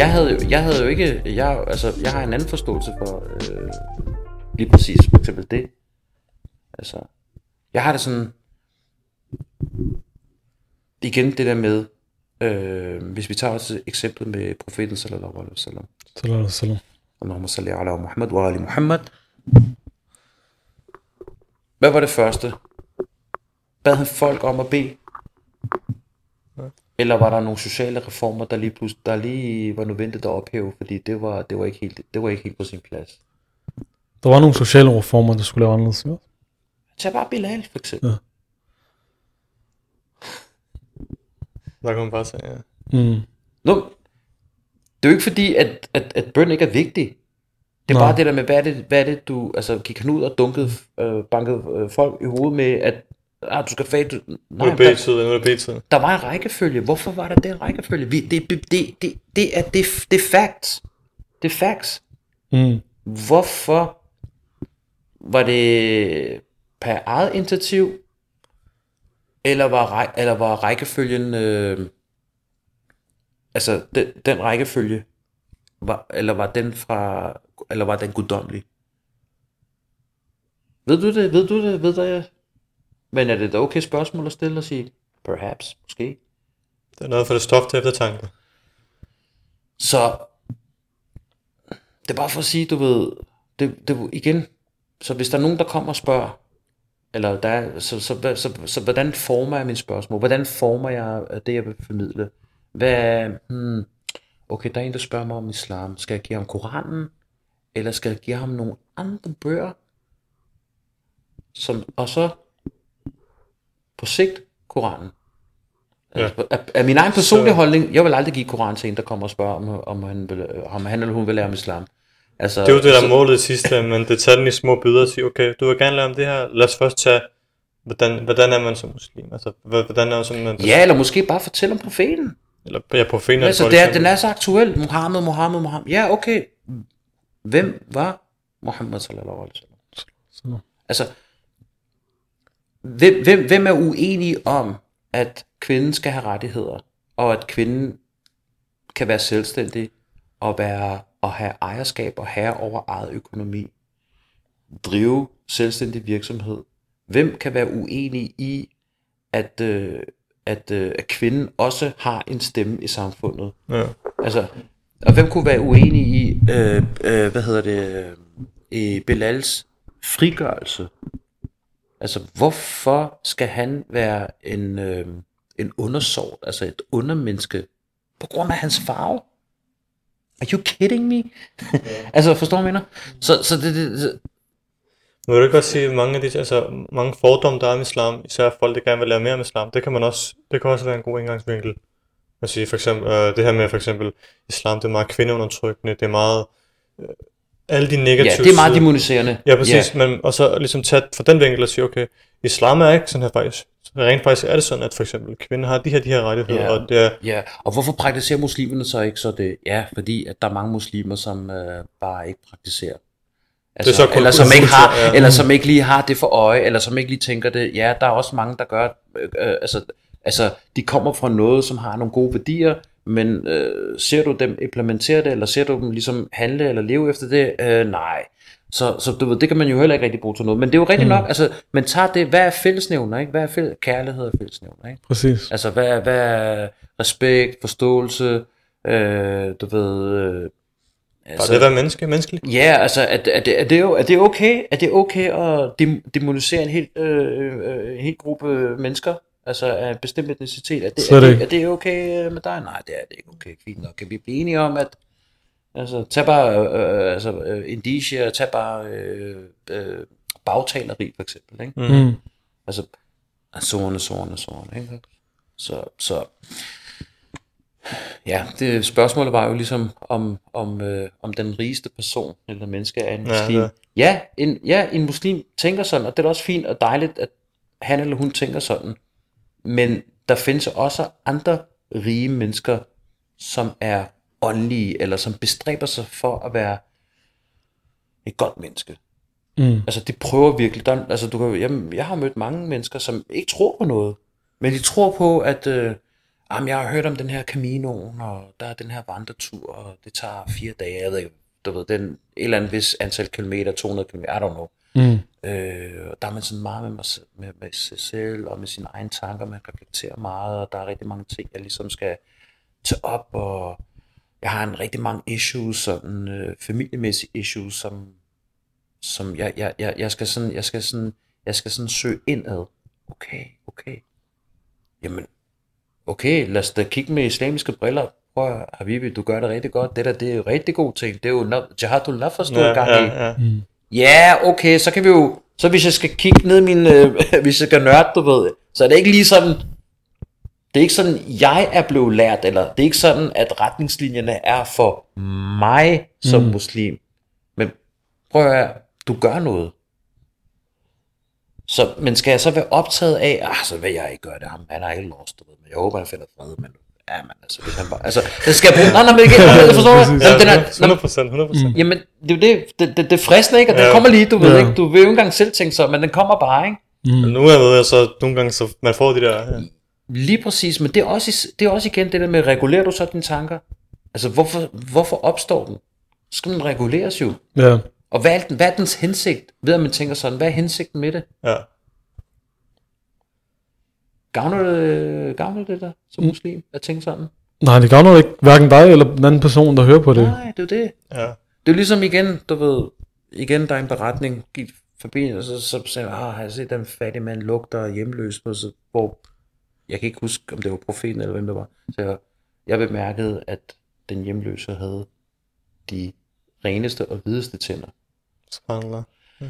Jeg har en anden forståelse for lige præcis for eksempel det. Altså, jeg har det sådan igen det der med, hvis vi tager også eksemplet med profeten sallallahu alaihi wasallam. Sallallahu alaihi wasallam. Allahumma salli ala Muhammad wa ali Muhammad. Hvad var det første? Bad han folk om at bede? Eller var der nogle sociale reformer, der lige var nødvendigt at ophæve, fordi det var ikke helt på sin plads? Der var nogle sociale reformer, der skulle lave anderledes. Ja. Tag bare Bilal, for eksempel. Ja. Der kan man bare sige, ja. Mm. Nå, det er jo ikke fordi, at bøn ikke er vigtig. Det er bare det der med, hvad er det du altså, gik han ud og bankede folk i hovedet med, at du skal fade. Nu er det B-tiden. Der var en rækkefølge. Hvorfor var der den rækkefølge? Det er facts. Det er facts. Mm. Hvorfor var det per eget initiativ, eller var rækkefølgen altså den rækkefølge var, eller var den guddommelig? Ved du det? Ved jeg. Men er det da okay spørgsmål at stille og sige? Perhaps, måske. Det er noget for det stof til eftertanke. Så det er bare for at sige, du ved, det igen. Så hvis der er nogen, der kommer og spørger, eller så hvordan former jeg mine spørgsmål? Hvordan former jeg det, jeg vil formidle? Hvad? Okay, der er en, der spørger mig om islam. Skal jeg give ham Koranen? Eller skal jeg give ham nogle andre bøger? Og så på sigt Koranen. Altså, ja. Af min egen personlige holdning, jeg vil aldrig give Koranen til en, der kommer og spørger, om han eller hun vil lære om islam. Altså, det er jo det, der er målet i sidste, men det tager den i små bidder og siger, okay, du vil gerne lære om det her, lad os først tage, hvordan er man som muslim? Altså, hvordan er man som muslim? Ja, eller måske bare fortælle om profeten. Eller, ja, profeten. Altså, den er så aktuel. Muhammed. Ja, okay. Hvem var Muhammed sallallahu alaihi wasallam? Altså, hvem er uenige om, at kvinden skal have rettigheder, og at kvinden kan være selvstændig og have ejerskab og herre over eget økonomi, drive selvstændig virksomhed? Hvem kan være uenig i, at kvinden også har en stemme i samfundet? Ja. Altså, og hvem kunne være uenig i, Bilals frigørelse? Altså, hvorfor skal han være en undersort, altså et undermenneske, på grund af hans farve? Are you kidding me? Altså, forstår du, mener? Så det. Nu vil du godt sige, mange fordomme, der er om islam, især folk, der gerne vil lære mere om islam, det kan også være en god indgangsvinkel. At sige, for eksempel, det her med for eksempel, islam, det er meget kvindeundertrykkende, det er meget... alle de negative sider. Ja, det er meget demoniserende. Ja, præcis. Yeah. Men, og så ligesom tage fra den vinkel og sige, okay, islam er ikke sådan her faktisk. Rent faktisk er det sådan, at for eksempel kvinder har de her rettigheder. Yeah. Og, det, yeah. Og hvorfor praktiserer muslimerne så ikke så det? Ja, fordi at der er mange muslimer, som bare ikke praktiserer. Altså, eller som ikke har, ja. Eller som ikke lige har det for øje, eller som ikke lige tænker det. Ja, der er også mange, der gør... altså, de kommer fra noget, som har nogle gode værdier, men ser du dem implementere det, eller ser du dem ligesom handle eller leve efter det? Nej. Så du ved, det kan man jo heller ikke rigtig bruge til noget. Men det er jo rigtig nok, altså, man tager det, hvad er fællesnævner, ikke? Hvad er kærlighed og fællesnævner, ikke? Præcis. Altså, hvad er respekt, forståelse, du ved... altså, det er menneskeligt? Ja, altså, er det okay at demonisere en hel gruppe mennesker? Altså af en bestemt etnicitet, er det okay med dig? Nej, det er det ikke okay, fint nok. Kan vi blive enige om, at altså, tag bare indiger, tag bare bagtaleri for eksempel, ikke? Mm. Altså, sårende, ikke? Så ja, det spørgsmålet var jo ligesom om den rigeste person eller menneske er en muslim. En muslim tænker sådan, og det er også fint og dejligt, at han eller hun tænker sådan. Men der findes også andre rige mennesker, som er åndelige, eller som bestræber sig for at være et godt menneske. Mm. Altså, de prøver virkelig. Jeg har mødt mange mennesker, som ikke tror på noget, men de tror på, at jeg har hørt om den her Caminoen, og der er den her vandretur, og det tager 4 dage, jeg ved ikke, du ved, den, et eller andet vis antal kilometer, 200 km, I don't know. Og der er man sådan meget med, med sig selv, og med sine egne tanker, man reflekterer meget, og der er rigtig mange ting, jeg ligesom skal tage op, og jeg har en rigtig mange issues, sådan familiemæssige issues, som jeg skal sådan søge indad. Okay. Jamen, okay, lad os da kigge med islamiske briller. Prøv, Habibi, du gør det rigtig godt. Det der, det er jo rigtig god ting. Det er jo jihadullah forstået gang i. Okay, så kan vi jo... Så hvis jeg skal kigge ned min... hvis jeg skal nørde, du ved... Så er det ikke lige sådan... Det er ikke sådan, jeg er blevet lært, eller... Det er ikke sådan, at retningslinjerne er for mig som muslim. Men prøv at høre, du gør noget. Så, men skal jeg så være optaget af... så vil jeg ikke gøre det. Han er ikke lost, du ved. Men jeg håber, han finder fred, men... Jamen, altså, hvis han bare... Altså, det skal bruge... Nej, ikke... Forstår du? 100%. Jamen, det er fristende, ikke? Og den kommer lige, du ved, ikke? Du vil jo ikke engang selv tænke så, men den kommer bare, ikke? Nu ved jeg så nogle gange, så man får det der... Ja. Lige præcis, men det er også igen det der med, regulerer du så dine tanker? Altså, hvorfor opstår den? Så skal den reguleres jo. Ja. Og hvad er dens hensigt? Ved at man tænker sådan, hvad er hensigten med det? Ja. Gavner det der som muslim at tænke sådan? Nej, det gavner ikke hverken dig eller den anden person, der hører på det. Nej, det er det. Ja. Det er ligesom igen, du ved, der er en beretning, gik forbi, og så sagde jeg, har jeg set den fattige mand lugter hjemløs på, så, hvor jeg kan ikke huske, om det var profeten eller hvem det var. Så jeg bemærkede, at den hjemløse havde de reneste og hvideste tænder. Spændende. Ja.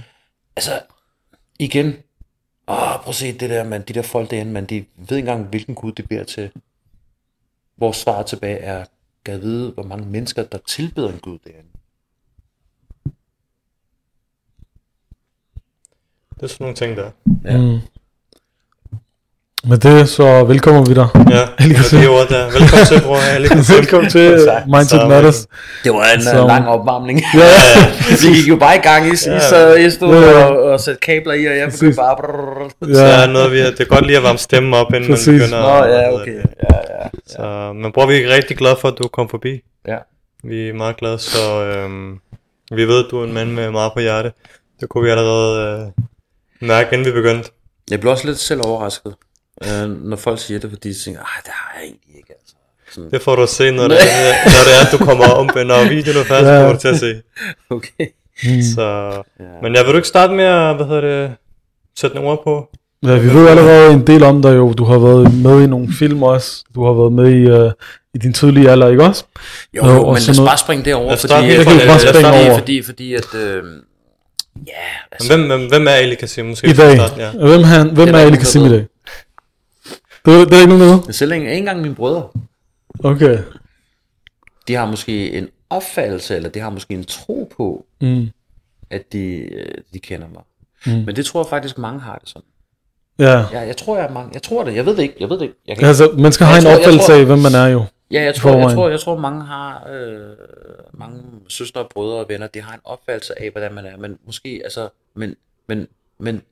Altså, igen, prøv at se det der, man, de der folk derinde, man, de ved ikke engang, hvilken gud de beder til. Vores svar tilbage er, gad vide, hvor mange mennesker, der tilbeder en gud derinde. Det er sådan nogle ting der. Ja. Med det, så velkommen vi dig. Ja, det var det. Velkommen til, bror. Velkommen til Mindset Matters. Det var en lang opvarmning. Vi gik jo bare i gang. I stod og satte kabler i, og jeg begyndte bare... Det er godt lige at varme stemmen op, inden man begynder. Men bror, vi er rigtig glade for, at du kom forbi. Ja. Vi er meget glade, så vi ved, at du er en mand med meget på hjerte. Det kunne vi allerede mærke, inden vi begyndte. Jeg blev også lidt selv overrasket. Når folk siger det, fordi de tænker, det har jeg egentlig ikke, altså. Sådan. Det får du at se, når det er, du kommer om, når videoen er færdig, kommer du til at se. Okay. Så, men jeg vil du ikke starte med at, sætte nogle ord på? Ja, vi ved allerede en del om dig jo. Du har været med i nogle film også. Du har været med i, i din tidlige alder, ikke også? Jo, men lad os bare springe derover, fordi at... Ja, altså. Hvem er Ali Kazim måske? I dag. Hvem er Ali Kazim i dag? Det er ikke nogen, der ved. Selv ikke engang mine brødre. Okay. De har måske en opfattelse, eller de har måske en tro på, at de kender mig. Men det tror jeg faktisk, mange har det sådan. Ja. Jeg tror, jeg er mange. Jeg tror det. Jeg ved det ikke. Altså, man skal have en opfattelse af, hvem man er jo. Ja, jeg tror mange har, mange søstre, brødre og venner, de har en opfattelse af, hvordan man er, men måske, altså, men det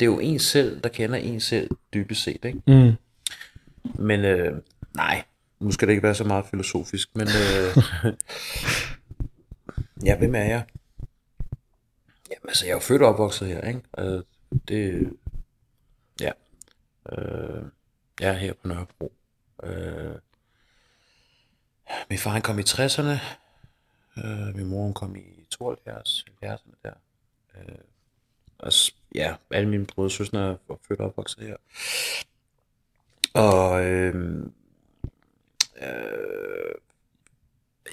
er jo en selv, der kender en selv dybest set, ikke? Men, nej, nu skal det ikke være så meget filosofisk, men, ja, hvem er jeg? Jamen, altså, jeg er jo født og opvokset her, ikke? Jeg er her på Nørrebro. Min far kom i 60'erne, min mor kom i 72, 70'erne der. Alle mine brødre og søstre var født og opvokset her. Og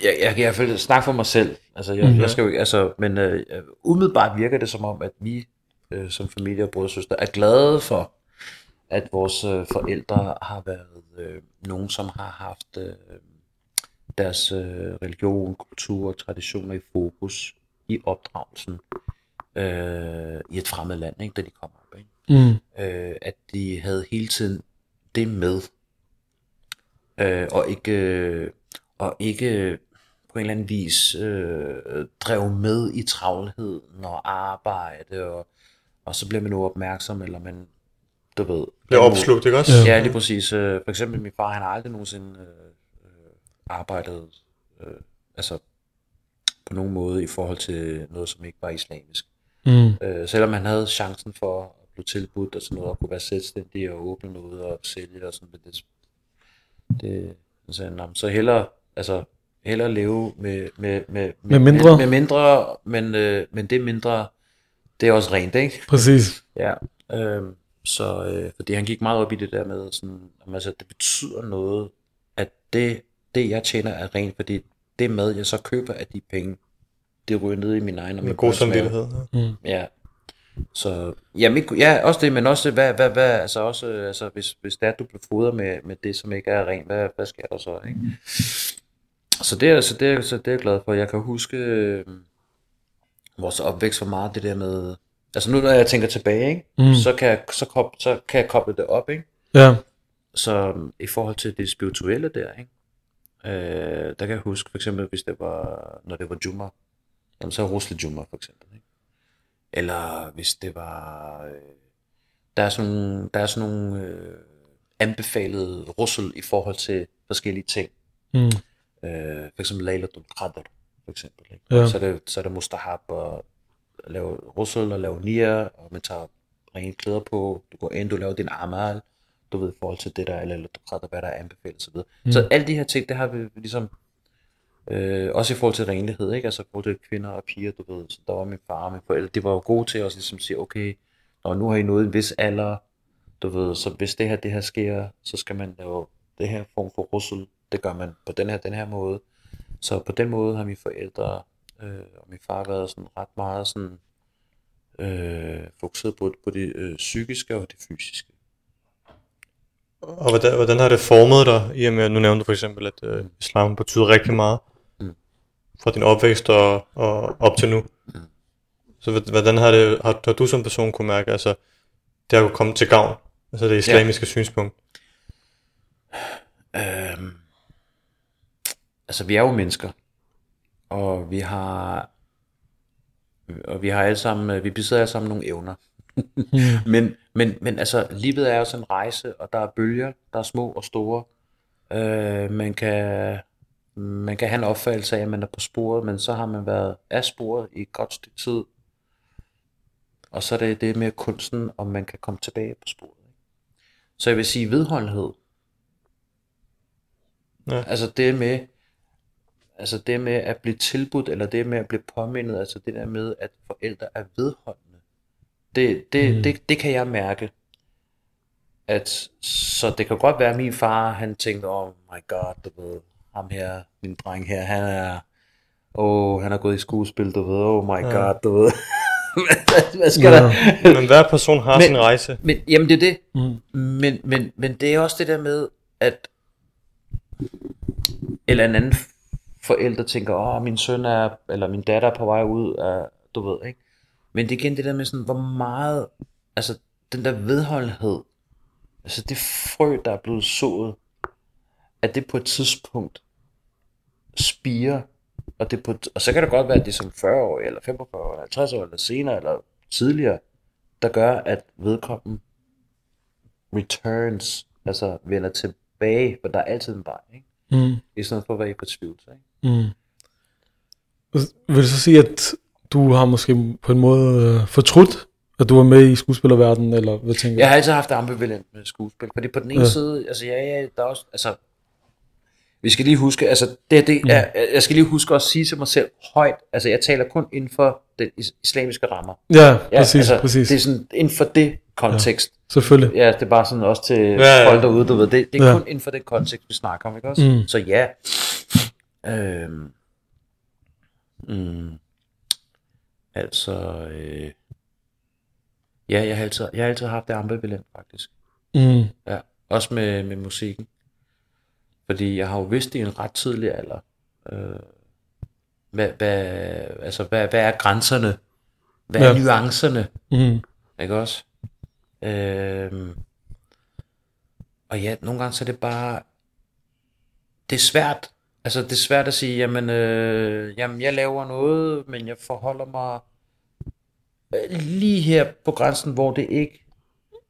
jeg kan snakke for mig selv, altså, jeg skal jo ikke, altså, men umiddelbart virker det som om, at vi som familie og brødre og søstre er glade for, at vores forældre har været nogen, som har haft... deres religion, kultur og traditioner i fokus i opdragelsen i et fremmed land, ikke, da de kom op. Ikke? At de havde hele tiden det med, og ikke på en eller anden vis drev med i travlheden og arbejde, og så bliver man nu opmærksom, eller man du ved... Bliver opslugt, ikke også? Ja, lige præcis. For eksempel min far, han har aldrig nogensinde arbejdet altså på nogen måde i forhold til noget, som ikke var islamisk. Mm. Selvom han havde chancen for at blive tilbudt og sådan noget, og kunne være selvstændig og åbne noget og sælge og sådan noget. Så hellere... Altså, hellere leve med mindre, men det mindre, det er også rent, ikke? Præcis. Ja, fordi han gik meget op i det der med, sådan, altså, det betyder noget, at det jeg tjener er rent, fordi det mad, jeg så køber af de penge, det ryger ned i min egen og min god samvittighed. Ja. Så, også det, men også hvad altså hvis det er, du bliver fodret med det, som ikke er rent, hvad sker der så, ikke? Så det er jeg glad for. Jeg kan huske vores opvækst var meget det der med... Altså nu, når jeg tænker tilbage, ikke? Mm. Så kan jeg koble det op, ikke? Ja. Så i forhold til det spirituelle der, ikke? Der kan jeg huske for eksempel, hvis det var... Når det var Juma, jamen, så Rusle Juma for eksempel, ikke? Eller hvis det var... Der er sådan nogle anbefalede russel i forhold til forskellige ting. Mm. For eksempel Laylatul Qadr for eksempel, ja. Så er det mustahab at lave russel og lave nier, og man tager rene klæder på, du går ind, du laver din amal, du ved, i forhold til det der er Laylatul Qadr, hvad der er anbefalet og så videre. Mm. Så alle de her ting, det har vi ligesom også i forhold til renlighed, ikke? Altså i forhold til kvinder og piger, du ved, så der var min far og mine forældre, de var jo gode til også ligesom sige, okay, når nu har I nået en vis alder, du ved, så hvis det her sker, så skal man lave det her form for russel. Det gør man på den her måde. Så på den måde har mine forældre og min far været sådan ret meget sådan, fokuseret både på det psykiske og det fysiske. Og hvordan har det formet dig? I og med, nu nævnte du for eksempel, at islam betyder rigtig meget fra din opvækst og op til nu. Mm. Så hvordan har du som person kunne mærke, altså det har jo kommet til gavn, altså det islamiske synspunkt? Altså vi er jo mennesker, og vi har alle sammen, vi besidder alle sammen nogle evner. men altså livet er jo sådan en rejse, og der er bølger, der er små og store. Man kan have en opfattelse af, at man er på sporet, men så har man været af sporet i et godt stykke tid. Og så er det med kunsten, om man kan komme tilbage på sporet. Så jeg vil sige vedholdenhed. Ja. Altså det med at blive tilbudt, eller det med at blive påmindet, altså det der med, at forældre er vedholdende, det kan jeg mærke. At, så det kan godt være, at min far, han tænkte, oh my god, du ved, ham her, min dreng her, han er gået i skuespil, du ved, oh my god, du ved. Hvad skal der? Men hver person har sin rejse. Men, jamen det er det. Mm. Men det er også det der med, at eller en anden forælder tænker, min søn er, eller min datter er på vej ud af, du ved, ikke? Men det er igen det der med sådan, hvor meget, altså den der vedholdenhed, altså det frø, der er blevet sået, at det på et tidspunkt spirer, og så kan det godt være, at det er som 40 år, eller 45 år, eller 50 år, eller senere, eller tidligere, der gør, at vedkommende returns, altså vender tilbage, for der er altid en vej, ikke? Mm. I stedet for at være i tvivl, ikke? Mm. Vil du så sige, at du har måske på en måde fortrudt, at du var med i skuespillerverdenen, eller hvad tænker du? Jeg har altid haft ambivalent med skuespil, fordi på den ene side, altså ja, der er også, altså vi skal lige huske, altså jeg skal lige huske at sige til mig selv højt, altså jeg taler kun inden for den islamiske rammer. Ja, præcis. Det er sådan inden for det kontekst. Ja, selvfølgelig. Ja, det er bare sådan også til folk derude, du ved, det er kun inden for den kontekst, vi snakker om, ikke også? Mm. Så ja. Ja, jeg har altid haft det ambivalent, faktisk. Mm. Ja, også med musikken. Fordi jeg har jo vidst i en ret tidlig alder, hvad er grænserne? Hvad er nuancerne? Mm. Ikke også? Og ja, nogle gange så er det bare, det er svært. Altså det er svært at sige, jamen jeg laver noget, men jeg forholder mig lige her på grænsen, hvor det ikke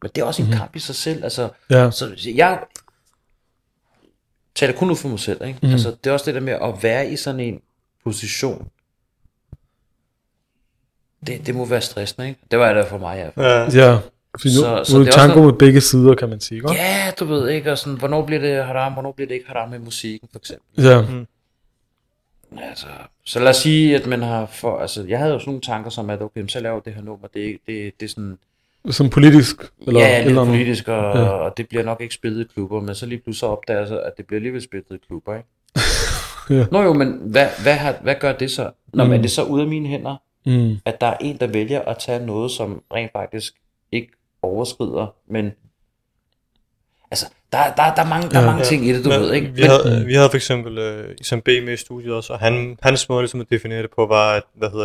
Men det er også en kamp i sig selv. Altså, så jeg taler kun ud for mig selv. Ikke? Altså, det er også det der med at være i sådan en position. Det må være stressende, ikke? Det var det for mig. Så det er tanker med begge sider, kan man sige. Godt? Ja, du ved ikke, og sådan, hvornår bliver det haram, hvornår bliver det ikke haram med musikken, for eksempel. Ja. Altså, så lad os sige, at man har for, altså, jeg havde jo sådan nogle tanker som, at okay, så laver det her nummer, det er sådan... Som politisk? Eller, ja, det er politisk, og det bliver nok ikke spillet i klubber, men så lige pludselig opdager jeg, at det bliver alligevel spillet i klubber, ikke? Nå jo, men hvad gør det så? Nå, men er det så ude af mine hænder, at der er en, der vælger at tage noget, som rent faktisk ikke overskrider, men altså, der er mange, ting i det, du ved, ikke? Vi havde for eksempel Isam B. med i studiet også, og hans måde ligesom at definere det på var, at,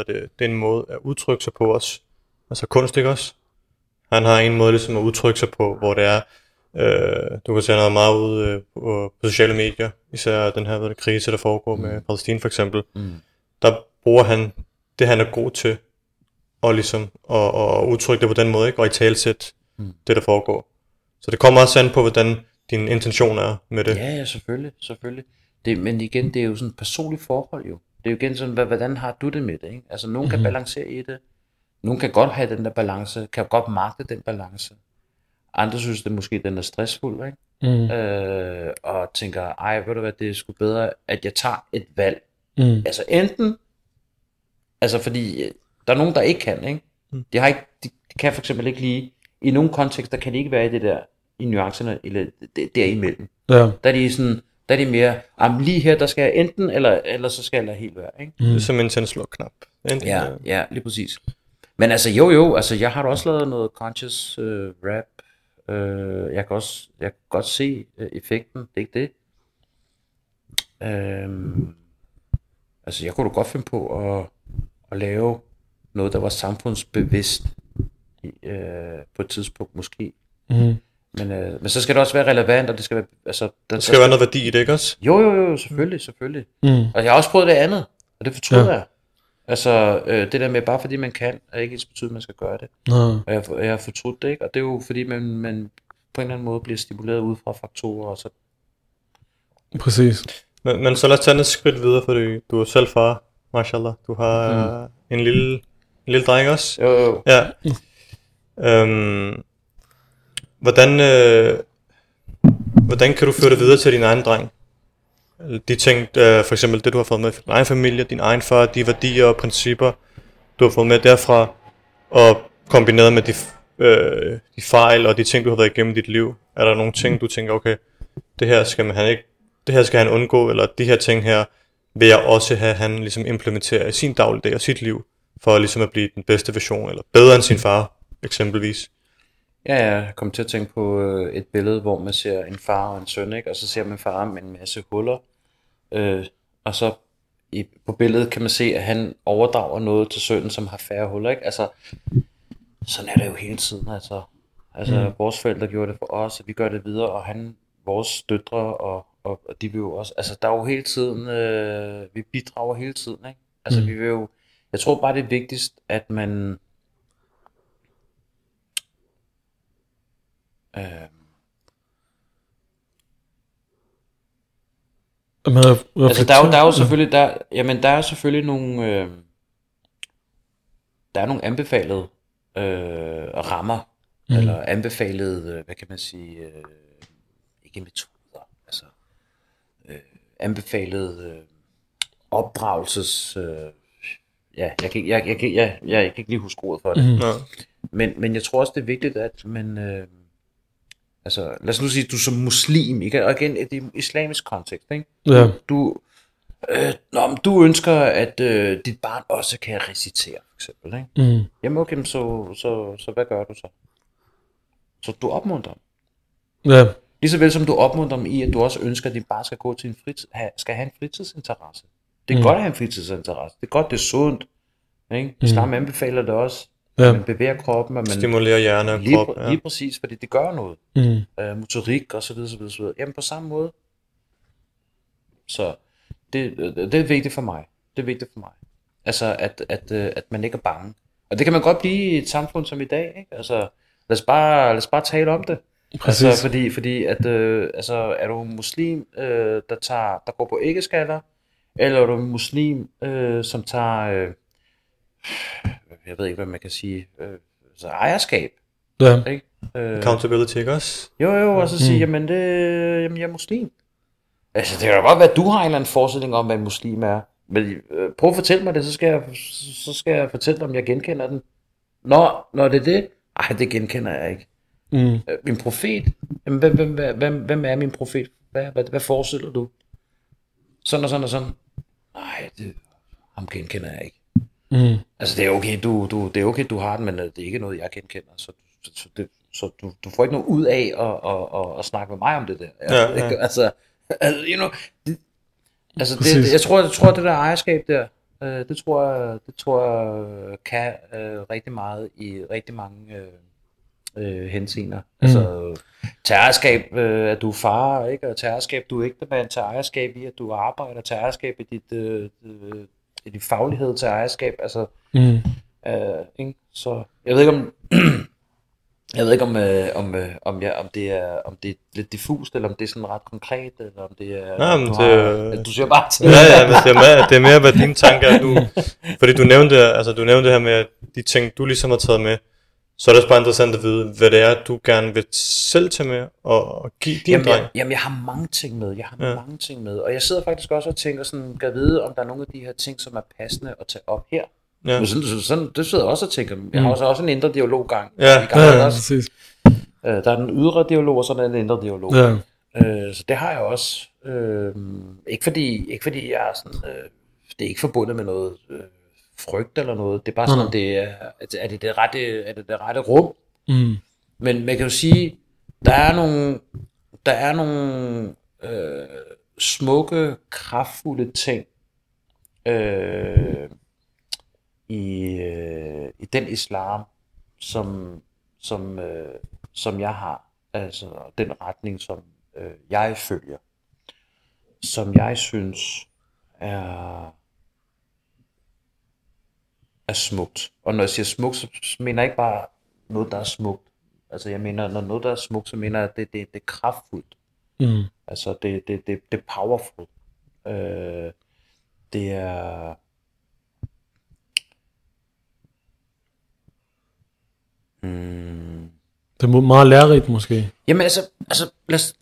det er en måde at udtrykke sig på os. Altså kunst, ikke også? Han har en måde ligesom at udtrykke sig på, hvor det er, du kan se noget meget ud på sociale medier, især den her krise, der foregår med Palestine for eksempel. Der bruger han det, han er god til, og ligesom at udtrykke det på den måde, ikke? Og i talsæt det, der foregår. Så det kommer også an på, hvordan dine intentioner er med det. Ja, selvfølgelig. Det, men igen, det er jo sådan et personligt forhold jo. Det er jo igen sådan, hvordan har du det med det, ikke? Altså, nogen kan balancere i det. Nogen kan godt have den der balance, kan godt magte den balance. Andre synes, det måske den er stressfuld, ikke? Og tænker, ej, ved du hvad, det er sgu bedre, at jeg tager et valg. Altså enten, altså fordi der er nogen, der ikke kan, ikke? De kan for eksempel ikke lide, i nogle kontekster kan det ikke være i det der, i nuancerne, eller derimellem. Der er de mere, lige her, der skal jeg enten, eller så skal jeg lade helt være, ikke? Det er som en tændsluk-knap. Ja, lige præcis. Men altså, jo, jeg har også lavet noget conscious rap. Jeg kan godt se effekten, det er ikke det. Altså, jeg kunne da godt finde på at lave noget, der var samfundsbevidst. På et tidspunkt måske. Men så skal det også være relevant, og det skal være, altså, der skal være noget værdi i det, ikke også? Jo, selvfølgelig. Og jeg har også prøvet det andet, og det fortryder jeg. Altså det der med, bare fordi man kan, er ikke ensbetydende, at man skal gøre det. Og jeg har fortrudt det, ikke? Og det er jo fordi man på en eller anden måde bliver stimuleret ud fra faktorer og så. Præcis. Men så lad os tage et skridt videre, fordi du er selv far, mashallah. Du har en lille dreng også. Jo. Ja. Hvordan kan du føre det videre til din egen dreng? De ting, for eksempel det du har fået med fra din egen familie, din egen far, de værdier og principper du har fået med derfra, og kombineret med de fejl og de ting du har været igennem i dit liv. Er der nogle ting du tænker, okay, det her skal han undgå, eller de her ting her vil jeg også have han ligesom implementerer i sin dagligdag og sit liv, for ligesom at blive den bedste version eller bedre end sin far eksempelvis? Ja, jeg kom til at tænke på et billede, hvor man ser en far og en søn, ikke? Og så ser man far med en masse huller, og så på billedet kan man se, at han overdrager noget til sønnen, som har færre huller, ikke? Altså, sådan er det jo hele tiden, altså vores forældre gjorde det for os, og vi gør det videre, og vores døtre, og de vil jo også, altså der er jo hele tiden, vi bidrager hele tiden, ikke? Altså vi vil jo, jeg tror bare det er vigtigst, at man altså der er jo selvfølgelig nogle der er nogle anbefalede rammer eller anbefalede hvad kan man sige ikke metoder, altså anbefalede opdragelses jeg kan ikke lige huske ordet for det. Men jeg tror også det er vigtigt, at man altså, lad os nu sige, at du som muslim, ikke? Og igen, det er en islamisk kontekst, ikke? Ja. Du ønsker, at dit barn også kan recitere, for eksempel, ikke? Jamen okay, så hvad gør du så? Så du opmuntrer dem. Ja. Lige så vel som du opmuntrer dem i, at du også ønsker, at dit barn skal gå til en have en fritidsinteresse. Det er godt at have en fritidsinteresse. Det er godt, det er sundt, ikke? Islam anbefaler det også. Ja. Man bevæger kroppen, og man stimulerer hjerne og kroppen. Lige præcis, fordi det gør noget. Motorik og så videre. Jamen på samme måde. Så det er vigtigt for mig. Altså at man ikke er bange. Og det kan man godt blive i et samfund som i dag, ikke? Altså Lad os bare tale om det. Præcis. Altså, fordi at, er du muslim, der går på æggeskaller, eller er du muslim, som tager, jeg ved ikke, hvad man kan sige, så ejerskab. Ja. Ikke? Accountability, ikke også? Jo, og så sige, jamen, jeg er muslim. Altså, det kan da godt være, at du har en eller anden forestilling om, hvad en muslim er. Men prøv at fortælle mig det, så skal jeg fortælle dig, om jeg genkender den. Når det er det? Ej, det genkender jeg ikke. Min profet? Jamen, hvem er min profet? Hvad forestiller du? Sådan. Nej, ham genkender jeg ikke. Altså, det er okay, du har den, men det er ikke noget, jeg genkender. Så du får ikke noget ud af at snakke med mig om det der. Ja. Altså, you know, det, jeg tror det der ejerskab der, det tror jeg kan rigtig meget i rigtig mange henseender. Altså terrorskab, at du er far, ikke? Og terrorskab, du er ikke der, men terrorskab i, at du arbejder, terrorskab i dit faglighed, terrorskab, altså, ikke? Så jeg ved ikke om om det er lidt diffust, eller om det er sådan ret konkret, eller om det er... Du siger bare til. Ja, det er mere, hvad dine tanker er nu. Fordi du nævnte her med de ting, du ligesom har taget med. Så er det også bare interessant at vide, hvad det er, du gerne vil selv tage med og give din dreng. Jamen, jeg har mange ting med. Og jeg sidder faktisk også og tænker sådan, kan vide, om der er nogle af de her ting, som er passende at tage op her. Ja. Sådan, det sidder jeg også og tænker. Jeg har også en indre dialoggang. Ja, præcis. Der er den ydre dialog, og så er den indre dialog. Ja. Så det har jeg også. Ikke fordi jeg er sådan... det er ikke forbundet med noget frygt eller noget. Det er bare sådan, det er det rette rum. Men man kan jo sige, der er nogle smukke, kraftfulde ting, i den islam, som jeg har, altså den retning, som jeg følger, som jeg synes er smukt. Og når jeg siger smukt, så mener jeg ikke bare noget, der er smukt. Altså jeg mener, når noget, der er smukt, så mener jeg, at det er kraftfuldt. Altså det er powerful. Det er... Det er meget lærerigt måske. Jamen altså lad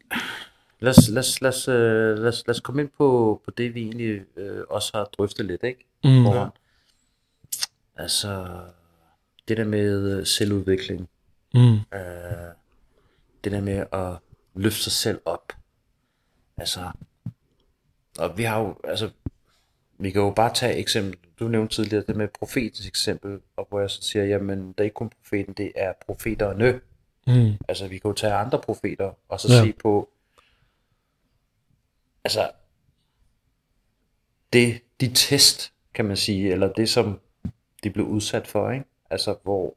os komme ind på det, vi egentlig også har drøftet lidt, ikke? Ja. Altså det der med selvudvikling, det der med at løfte sig selv op. Altså, og vi har jo, altså vi kan jo bare tage eksempel. Du nævnte tidligere det med profetens eksempel, og hvor jeg så siger, jamen det er ikke kun profeten, det er profeterne. Altså vi kan jo tage andre profeter, og så se på, altså de test, kan man sige, eller det som de blev udsat for, ikke? Altså hvor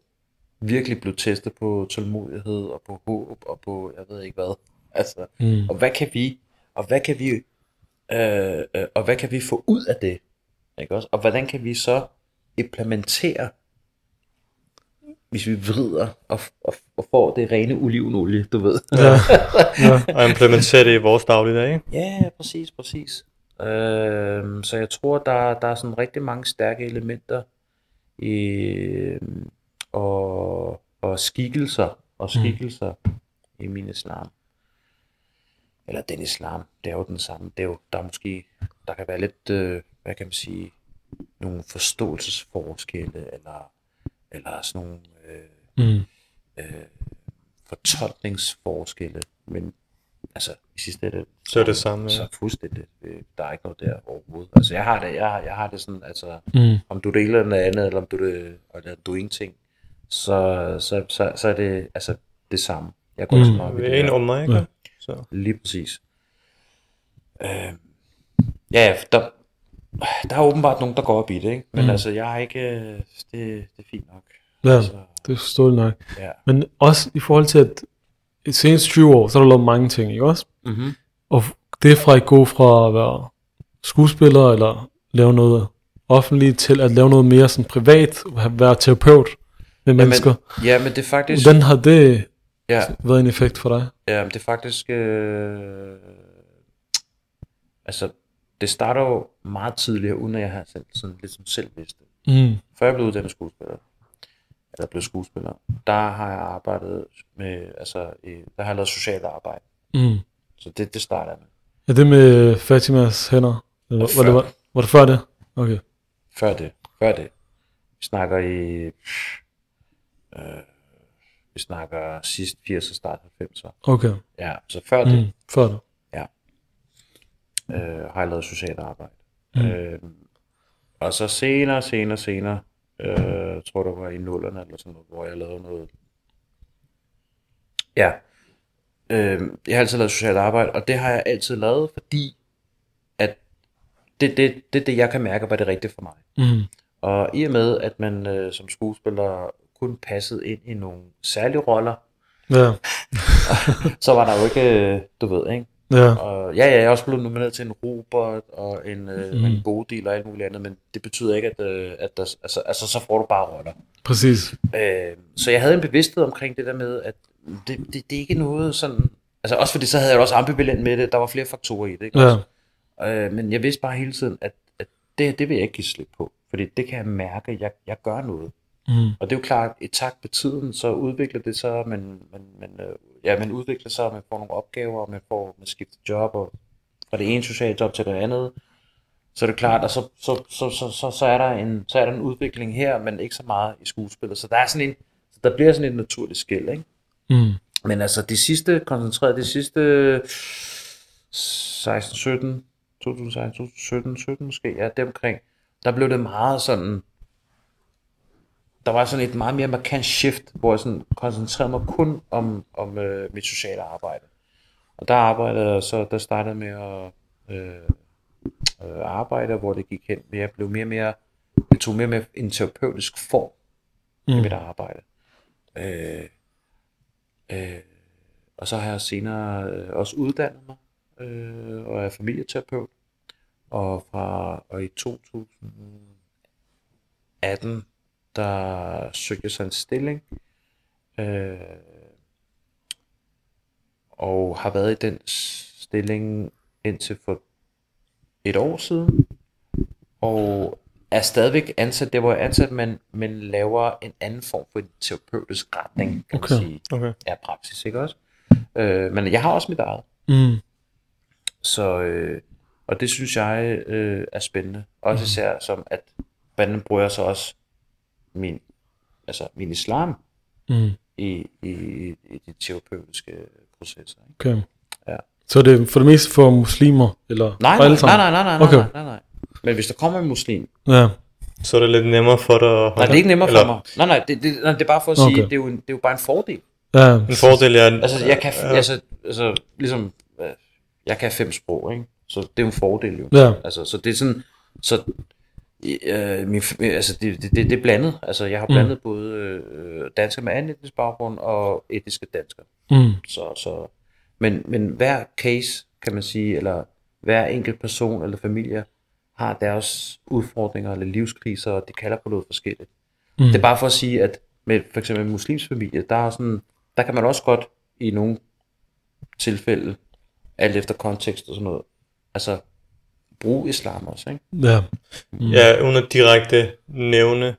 virkelig blev testet på tålmodighed, og på håb, og på jeg ved ikke hvad. Altså, og hvad kan vi få ud af det? Ikke også? Og hvordan kan vi så implementere, hvis vi vrider og får det rene olivenolie, du ved. Og implementere det i vores dagligdag, ikke? Ja, præcis. Så jeg tror, der er sådan rigtig mange stærke elementer og skikkelser i min islam. Eller den islam, det er jo den samme. Det er jo, der kan være lidt, hvad kan man sige, nogle forståelsesforskelle, eller sådan nogle fortolkningsforskelle, men altså i sidste ende, så er det samme. Så fuldstændig, der er ikke noget der overhovedet. Altså jeg har det sådan, altså om du deler noget andet, eller om du ingenting, så er det altså det samme. Jeg går sådan op i det. En om mig, ikke? Så. Lige præcis. Der er åbenbart nogen, der går op i det, ikke? Men altså, jeg har ikke... Det er fint nok. Ja, altså, det er forståeligt nok. Ja. Men også i forhold til, at i seneste 20 år, så er der lavet mange ting, ikke også? Og det er fra at gå fra at være skuespiller, eller lave noget offentligt, til at lave noget mere sådan privat, være terapeut. med mennesker. Ja, men det er faktisk... Hvordan har det været en effekt for dig? Ja, men det er faktisk... altså, det starter jo meget tidligere, uden at jeg har selv vidst det. Mm. Før jeg blev uddannet skuespiller, der har jeg arbejdet med... Altså, der har jeg lavet socialt arbejde. Mm. Så det starter jeg med. Er det med Fatimas hænder? Var det før det? Okay. Før det. Vi snakker sidst 80'er, start 90'er. Okay. Ja, så før det. Ja. Har jeg lavet socialt arbejde. Mm. Og så senere, tror det var i 0'erne eller sådan noget, hvor jeg lavede noget. Ja. Jeg har altid lavet socialt arbejde, og det har jeg altid lavet, fordi at det jeg kan mærke, var det rigtige for mig. Mm. Og i og med, at man som skuespiller kun passede ind i nogle særlige roller, ja. Så var der jo ikke, du ved, ikke? Ja. Og, jeg er også blevet nomineret til en Robert og en god del og alt muligt andet, men det betyder ikke, at der, altså, så får du bare roller. Præcis. Så jeg havde en bevidsthed omkring det der med, at det er ikke noget sådan... Altså også fordi, så havde jeg også ambivalent med det, der var flere faktorer i det, ikke? Ja. Men jeg vidste bare hele tiden, at det vil jeg ikke give slip på. Fordi det kan jeg mærke, at jeg gør noget. Mm. Og det er jo klart, at i takt med tiden, så udvikler det sig, man udvikler sig, man får nogle opgaver, man skifter job, og fra det ene sociale job til det andet. Så er det klart, og så er der en udvikling her, men ikke så meget i skuespillet. Så der bliver sådan et naturligt skel, ikke? Mm. Men altså de sidste 2017 måske, ja, det omkring, der blev det meget sådan, der var sådan et meget mere markant shift, hvor jeg sådan koncentrerede mig kun om mit sociale arbejde. Og der arbejdede jeg så, der startede med at arbejde, hvor det gik hen, men jeg blev mere og mere en terapeutisk form i mit arbejde. Og så har jeg senere også uddannet mig og er familieterapeut, og i 2018 der søgte jeg så en stilling og har været i den stilling indtil for et år siden og er stadigvæk ansat, det var jeg ansat, men laver en anden form for en terapeutisk retning, kan man sige. Okay. Ja, praksis, ikke også? Men jeg har også mit eget. Mm. Så, og det synes jeg er spændende. Også især som, at hvordan bruger jeg så også min islam i de terapeutiske processer. Ikke? Okay. Ja. Så det er for det meste for muslimer? Eller nej. Okay. Nej. Men hvis der kommer en muslim, så er det lidt nemmere for dig. Nej, det er ikke nemmere for mig. Nej, det er bare for at sige, at det er jo bare en fordel. Ja. En fordel, ja. Altså, jeg kan, ligesom, jeg kan 5 sprog, ikke? Så det er jo en fordel, jo. Ja. Altså, så det er sådan, så, det er blandet. Altså, jeg har blandet både danskere med anden etnisk baggrund og etniske danskere. Mm. Så, men hver case, kan man sige, eller hver enkelt person eller familie, har deres udfordringer eller livskriser, og det kalder på noget forskelligt. Mm. Det er bare for at sige, at med for eksempel en muslims familie, der kan man også godt i nogle tilfælde, alt efter kontekst og sådan noget, altså bruge islam også, ikke? Ja. Mm. Ja, uden at direkte nævne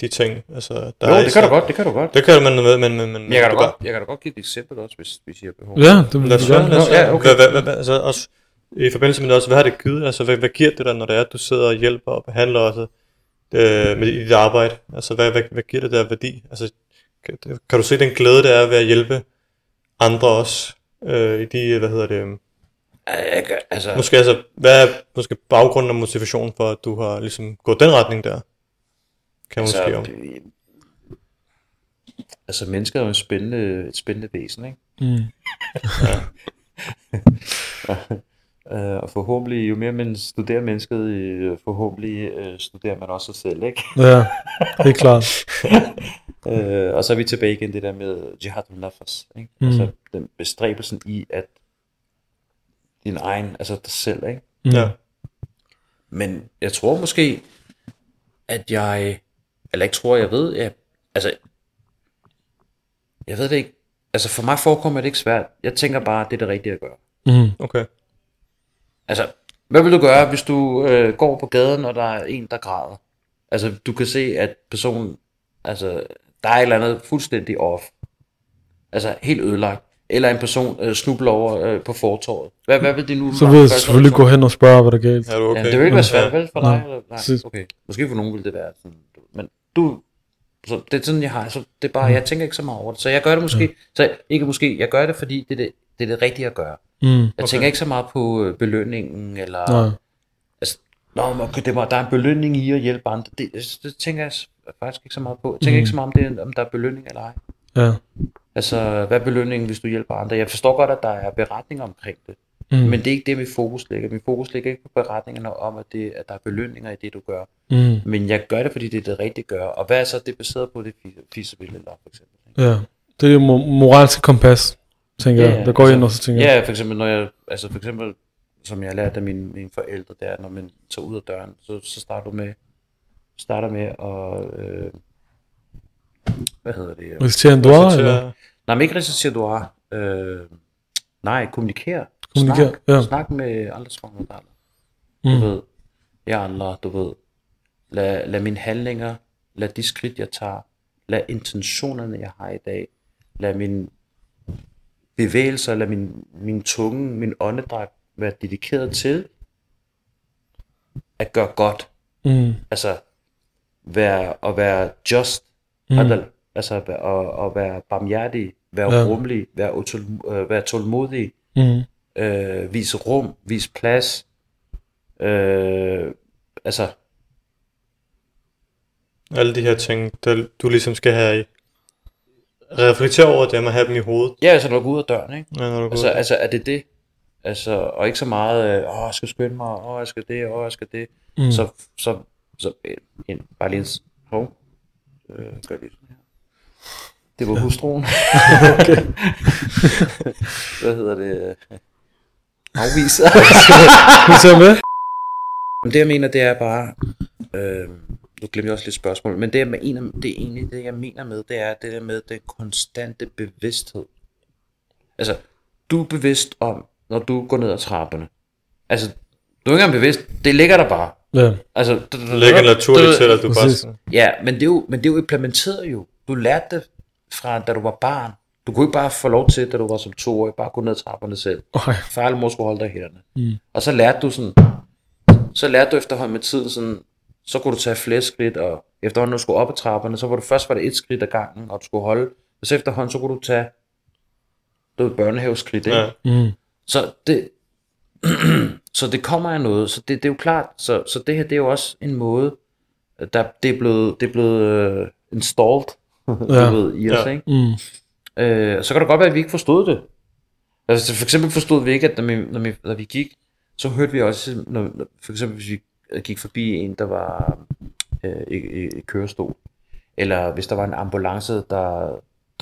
de ting. Altså, der jo, er det kan du godt, Det kan man med, men jeg kan da godt give et eksempel også, hvis I har behov. Ja, det vil jeg gerne. Ja, okay. Altså også, i forbindelse med det også, hvad har det givet? Altså, hvad giver det dig, når det er, at du sidder og hjælper og behandler også med dit arbejde? Altså, hvad giver det der værdi? Altså, kan du se den glæde, der er ved at hjælpe andre også i de, hvad er måske baggrunden og motivationen for, at du har ligesom gået den retning der? Kan man måske om? Altså, mennesker er jo et spændende væsen, ikke? Mm. Og forhåbentlig, jo mere man studerer mennesket, forhåbentlig studerer man også sig selv, ikke? Ja, det er klart. Og så er vi tilbage igen det der med jihadul nafas, ikke? Mm. Altså den bestræbelsen i at din egen, altså dig selv, ikke? Ja. Men jeg tror måske, at jeg ved, at altså, jeg ved det ikke. Altså for mig forekommer det ikke svært. Jeg tænker bare, at det er det rigtige at gøre. Okay. Altså, hvad vil du gøre, hvis du går på gaden, og der er en, der græder? Altså, du kan se, at personen, altså, der er et eller andet fuldstændig off. Altså, helt ødelagt. Eller en person snubler over på fortorvet. Hvad vil det nu? Så vil jeg selvfølgelig gå hen og spørge, hvad der galt. Er du okay? Ja, det vil ikke være svært, vel, for dig? Eller? Nej, okay. Måske for nogen vil det være sådan. Men du... Så det er sådan, jeg har, så det er bare, jeg tænker ikke så meget over det, så jeg gør det måske, så ikke måske, jeg gør det, fordi det er det rigtige at gøre. Jeg tænker ikke så meget på belønningen, eller, altså, okay, der er en belønning i at hjælpe andre, det tænker jeg faktisk ikke så meget på, jeg tænker ikke så meget om der er belønning eller ej. Ja. Altså, hvad er belønningen, hvis du hjælper andre? Jeg forstår godt, at der er beretninger omkring det, men det er ikke det, mit fokus ligger. Mit fokus ligger ikke på beretningerne om, at der er belønninger i det, du gør. Men jeg gør det, fordi det er det rigtige gør. Og hvad er så det baseret på, det fisebillede, for eksempel? Ja, det er jo moralske kompas, tænker jeg. Der går ind og så tænker jeg. Ja, for eksempel, når jeg, altså for eksempel, som jeg lærte af mine forældre, der, når man tager ud af døren, så starter med at, hvad hedder det? Recitere en duar, eller? Nej, men ikke recitere duar. Nej, kommunikere. Snak med andre småneder. Du ved, jeg andre, du ved. Lad mine handlinger, lad de skridt, jeg tager, lad intentionerne, jeg har i dag, lad mine bevægelser, lad min tunge, min åndedræt være dedikeret til at gøre godt. Altså, at være just, altså at være barmhjertig, være rummelig, være tålmodig, vise rum, vise plads, altså alle de her ting, der du ligesom skal have i. Reflektere over dem og have dem i hovedet. Ja, altså når du går ud af døren, ikke? Ja, altså er det. Altså, og ikke så meget, jeg skal skynde mig, jeg skal det, jeg skal det. Så bare lige gør lige sådan her. Det var hustruen. Hvad hedder det? Afviser. Hun tager med. Det jeg mener, det er bare... Nu glemmer jeg også lidt spørgsmål, men det jeg mener med, det er det der med den konstante bevidsthed. Altså, du er bevidst om, når du går ned ad trapperne. Altså, du er ikke engang bevidst, det ligger der bare. Ja. Altså, det ligger naturligt til, at du bare... Ja, men det er jo implementeret jo. Du lærte det fra, da du var barn. Du kunne ikke bare få lov til, da du var som 2-årig, bare gå ned ad trapperne selv. Far eller mor skulle holde dig i hænderne. Og så lærte du sådan... Så lærte du efterhånden med tiden sådan... Så kunne du tage flere skridt, og efterhånden, når du skulle op ad trapperne, så var det først et skridt ad gangen, og du skulle holde. Og så efterhånden, så kunne du tage børnehaveskridt, ikke? Ja. Så det kommer af noget. Så det er jo klart. Så det her, det er jo også en måde, det er blevet installed, ikke? Så kan det godt være, at vi ikke forstod det. Altså for eksempel forstod vi ikke, at når vi gik, så hørte vi også, for eksempel hvis vi gik forbi en, der var i kørestol, eller hvis der var en ambulance, der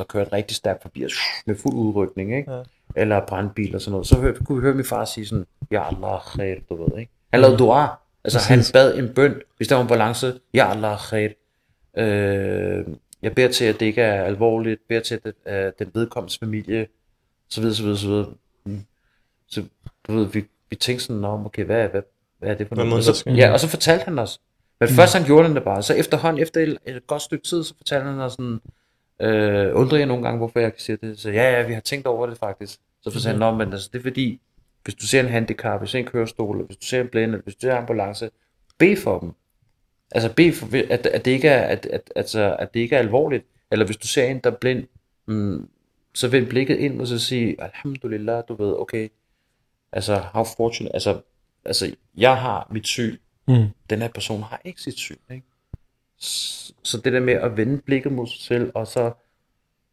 kørte rigtig stærkt forbi med fuld udrykning, ikke? Ja. Eller brandbil og sådan noget, så kunne vi høre min far sige sådan, ja Allah khair, du ved, ikke? Han lavede dua, altså han bad en bøn, hvis der var en ambulance, ja Allah khair, jeg beder til, at det ikke er alvorligt, beder til, at den vedkommende familie, så videre. Så du ved, vi tænkte sådan, okay, hvad er det for noget? Og så fortalte han os. Men først han gjorde han det bare. Så efterhånden, efter et godt stykke tid, så fortalte han os sådan, undrer jeg nogle gange, hvorfor jeg kan sige det. Så ja, vi har tænkt over det faktisk. Så fortalte han, men altså, det er fordi, hvis du ser en handicap, hvis du ser en kørestol, hvis du ser en blinde, hvis du ser en ambulance, bed for dem. Altså bed for, at det ikke er, at det ikke er alvorligt. Eller hvis du ser en, der er blind, så vend blikket ind og så sige, alhamdulillah, du ved, okay. Altså, how fortunate, altså, jeg har mit syn, den her person har ikke sit syn, ikke? Så det der med at vende blikket mod sig selv, og så,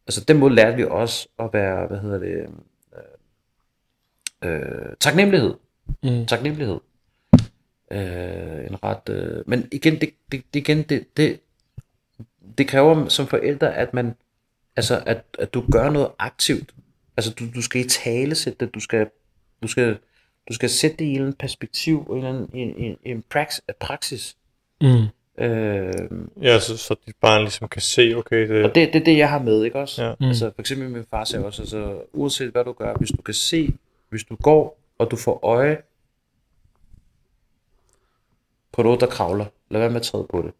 altså den måde lærte vi også at være, taknemmelighed. Taknemmelighed. En ret, men igen, det kræver som forældre, at man, altså at du gør noget aktivt, altså du skal i talesætte det, du skal sætte det i en perspektiv, i en praksis. Ja, så dit barn ligesom kan se, okay, det... Og det er det, jeg har med, ikke også? Ja. Altså for eksempel min far sagde også, altså uanset hvad du gør, hvis du kan se, hvis du går, og du får øje på noget, der kravler, lad være med at træde på det.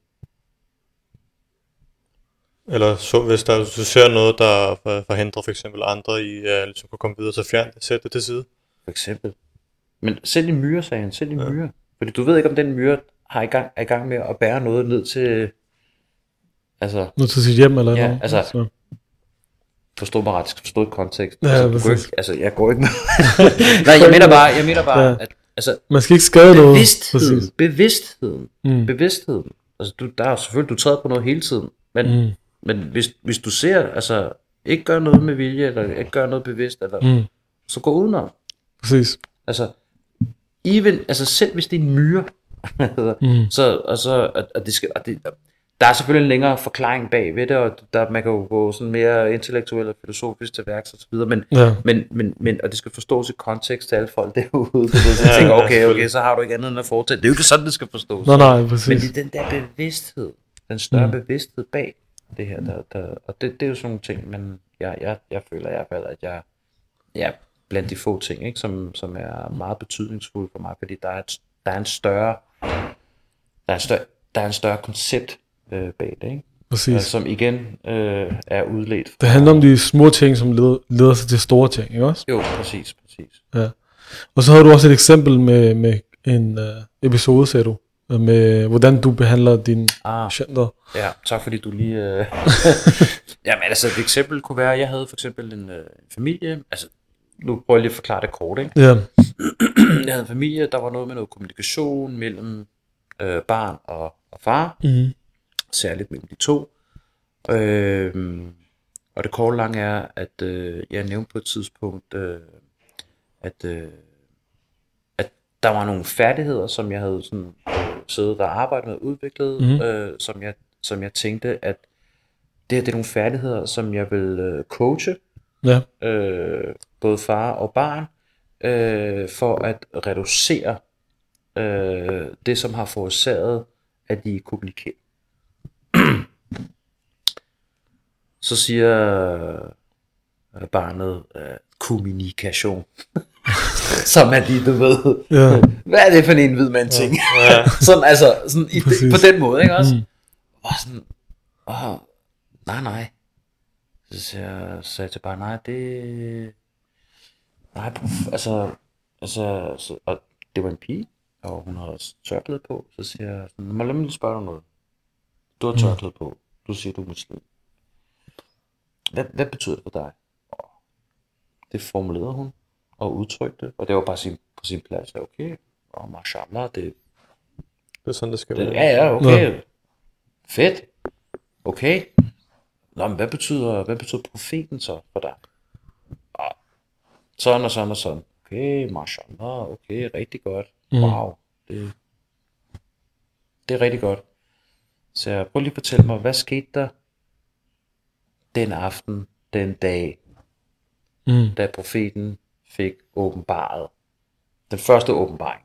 Eller så, hvis der, du ser noget, der forhindrer for eksempel andre i at ligesom kunne komme videre, så fjern det, sæt det til side. For eksempel. Men selv i myre, sagde han, selv i myre. Fordi du ved ikke, om den myre er i gang med at bære noget ned til... Altså... Ned til sit hjem eller noget. Ja, altså... Så. Forstå mig ret, forstå et kontekst. Ja, altså, jeg går ikke med... Nej, jeg mener bare, ja. At... Altså, man skal ikke skade noget. Bevidstheden. Altså, der er selvfølgelig, du træder på noget hele tiden, men... Men hvis du ser, altså ikke gør noget med vilje, eller ikke gør noget bevidst, eller, så gå udenom. Præcis. Altså, selv hvis det er en myre, der er selvfølgelig en længere forklaring bag ved det, og der, man kan jo gå sådan mere intellektuelt og filosofisk til værks og så videre, men og det skal forstås i kontekst til alle folk derude, så tænker okay, så har du ikke andet end at foretale. Det er jo ikke sådan, det skal forstås. Nej, præcis. Men det er den der bevidsthed, den større bevidsthed bag det her, og det er jo sådan nogle ting, men jeg føler i hvert fald, at jeg er blandt de få ting, ikke, som er meget betydningsfulde for mig, fordi der er en større koncept bag det, ikke? Præcis. Altså, som igen er udledt. Det handler om de små ting, som leder sig til store ting, ikke også? Jo, præcis. Ja. Og så havde du også et eksempel med en episode, sagde du, med hvordan du behandler dine patienter. Ja, tak fordi du lige... Jamen altså, et eksempel kunne være, at jeg havde for eksempel en familie, altså nu prøver jeg lige at forklare det kort, ikke? Ja. Jeg havde en familie, der var noget med noget kommunikation mellem barn og far, særligt mellem de to. Og det korte lange er, at jeg nævnte på et tidspunkt, at der var nogle færdigheder, som jeg havde sådan... siddet og arbejdet med og udviklet, som jeg tænkte, at det er nogle færdigheder, som jeg vil coache, både far og barn, for at reducere det, som har forårsaget, at de kommunikerer. Så siger barnet, kommunikation. Som er lige, du ved, hvad er det for en hvid mand ting? Ja. Sådan altså, sådan på den måde, ikke også? Og sådan, nej. Så sagde jeg til bare, og det var en pige, og hun havde tørklæde på, så siger jeg, lad mig lige spørge dig noget. Du har tørklæde på, du siger, du er muslim. Hvad betyder det for dig? Det formulerede hun og udtrykte, og det var bare på sin plads. Okay, og mashallah, det er sådan, det skal være. Ja, okay. Nå. Fedt. Okay. Nå, men hvad betyder profeten så for dig? Og sådan. Okay, mashallah, okay, rigtig godt. Wow, det er rigtig godt. Så jeg prøv lige at fortælle mig, hvad skete der den aften, den dag, da profeten fik åbenbaret den første åbenbaring.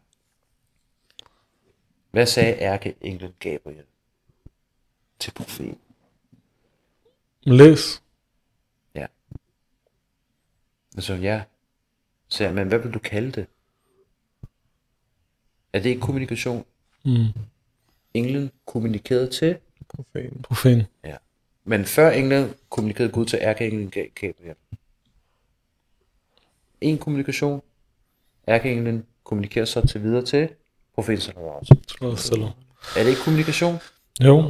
Hvad sagde ærkeenglen Gabriel til profeten? Læs. Ja. Altså ja. Så men hvad vil du kalde det? Er det ikke kommunikation? Englen kommunikerede til profeten. Ja. Men før englen kommunikerede Gud til ærkeenglen Gabriel. En kommunikation. Ærkeenglen kommunikerer så til videre til profeten sallallahu. Er det ikke kommunikation? Jo.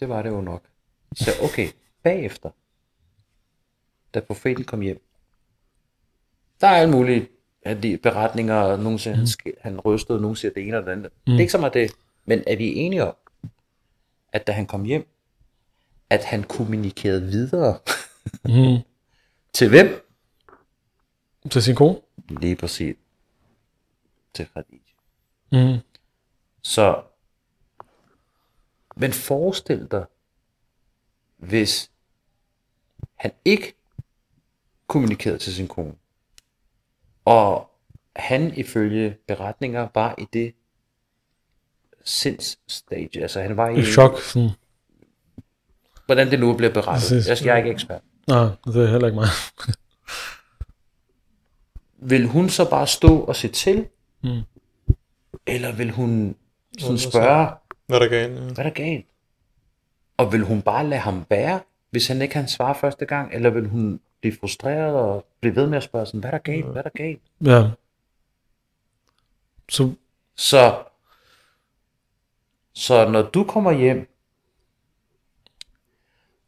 Det var det jo nok. Så okay, bagefter, da profeten kom hjem, der er alle mulige beretninger, nogen siger, han rystede, nogen siger det ene og det andet. Det er ikke så meget det, men er vi enige om, at da han kom hjem, at han kommunikerede videre, til hvem? Til sin kone. Lige præcis. Til Khadija. Så, men forestil dig, hvis han ikke kommunikerede til sin kone, og han ifølge beretninger var i det sinds-stage. Altså han var i... chok. Sådan. Hvordan det nu bliver berettet. Altså, jeg er ikke ekspert. Nej, det er heller ikke mig. Vil hun så bare stå og se til? Mm. Eller vil hun sådan spørge... hvad der galt? Ja. Hvad der galt? Og vil hun bare lade ham være, hvis han ikke kan svare første gang? Eller vil hun blive frustreret og blive ved med at spørge sådan, hvad der galt? Ja. Hvad der galt? Ja. Så når du kommer hjem,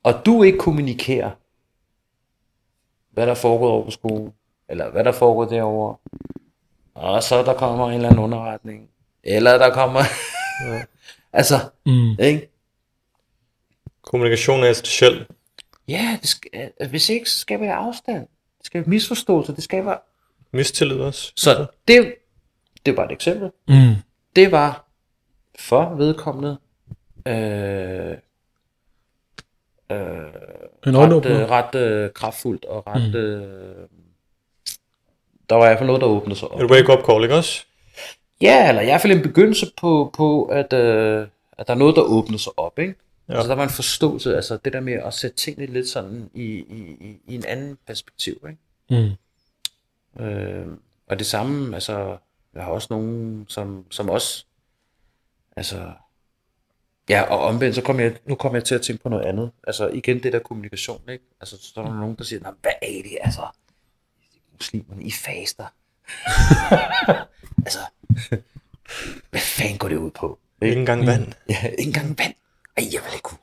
og du ikke kommunikerer, hvad der foregår over på skolen, eller hvad der foregår derovre, og så der kommer en eller anden underretning, eller der kommer... altså, ikke? Kommunikation er essentielt. Ja, hvis ikke, så skaber jeg afstand. Det skaber misforståelse, det skaber... mistillid også. Så det var et eksempel. Mm. Det var for vedkommende... ret kraftfuldt og ret... der var i hvert fald noget, der åbnede sig op. Et wake-up call, ikke også? Ja, eller i hvert fald en begyndelse på at der er noget, der åbnede sig op, ikke? Ja. Altså der var en forståelse, altså det der med at sætte tingene lidt sådan i en anden perspektiv, ikke? Mm. Og det samme, altså jeg har også nogen, som også, altså ja, og omvendt, nu kommer jeg til at tænke på noget andet. Altså igen det der kommunikation, ikke? Altså så er der nogen, der siger, nej, hvad er det altså? Muslimerne, I faster. Altså, hvad fanden går det ud på? Ikke engang vand. Ja, ikke engang vand. Ej, jeg vil ikke kunne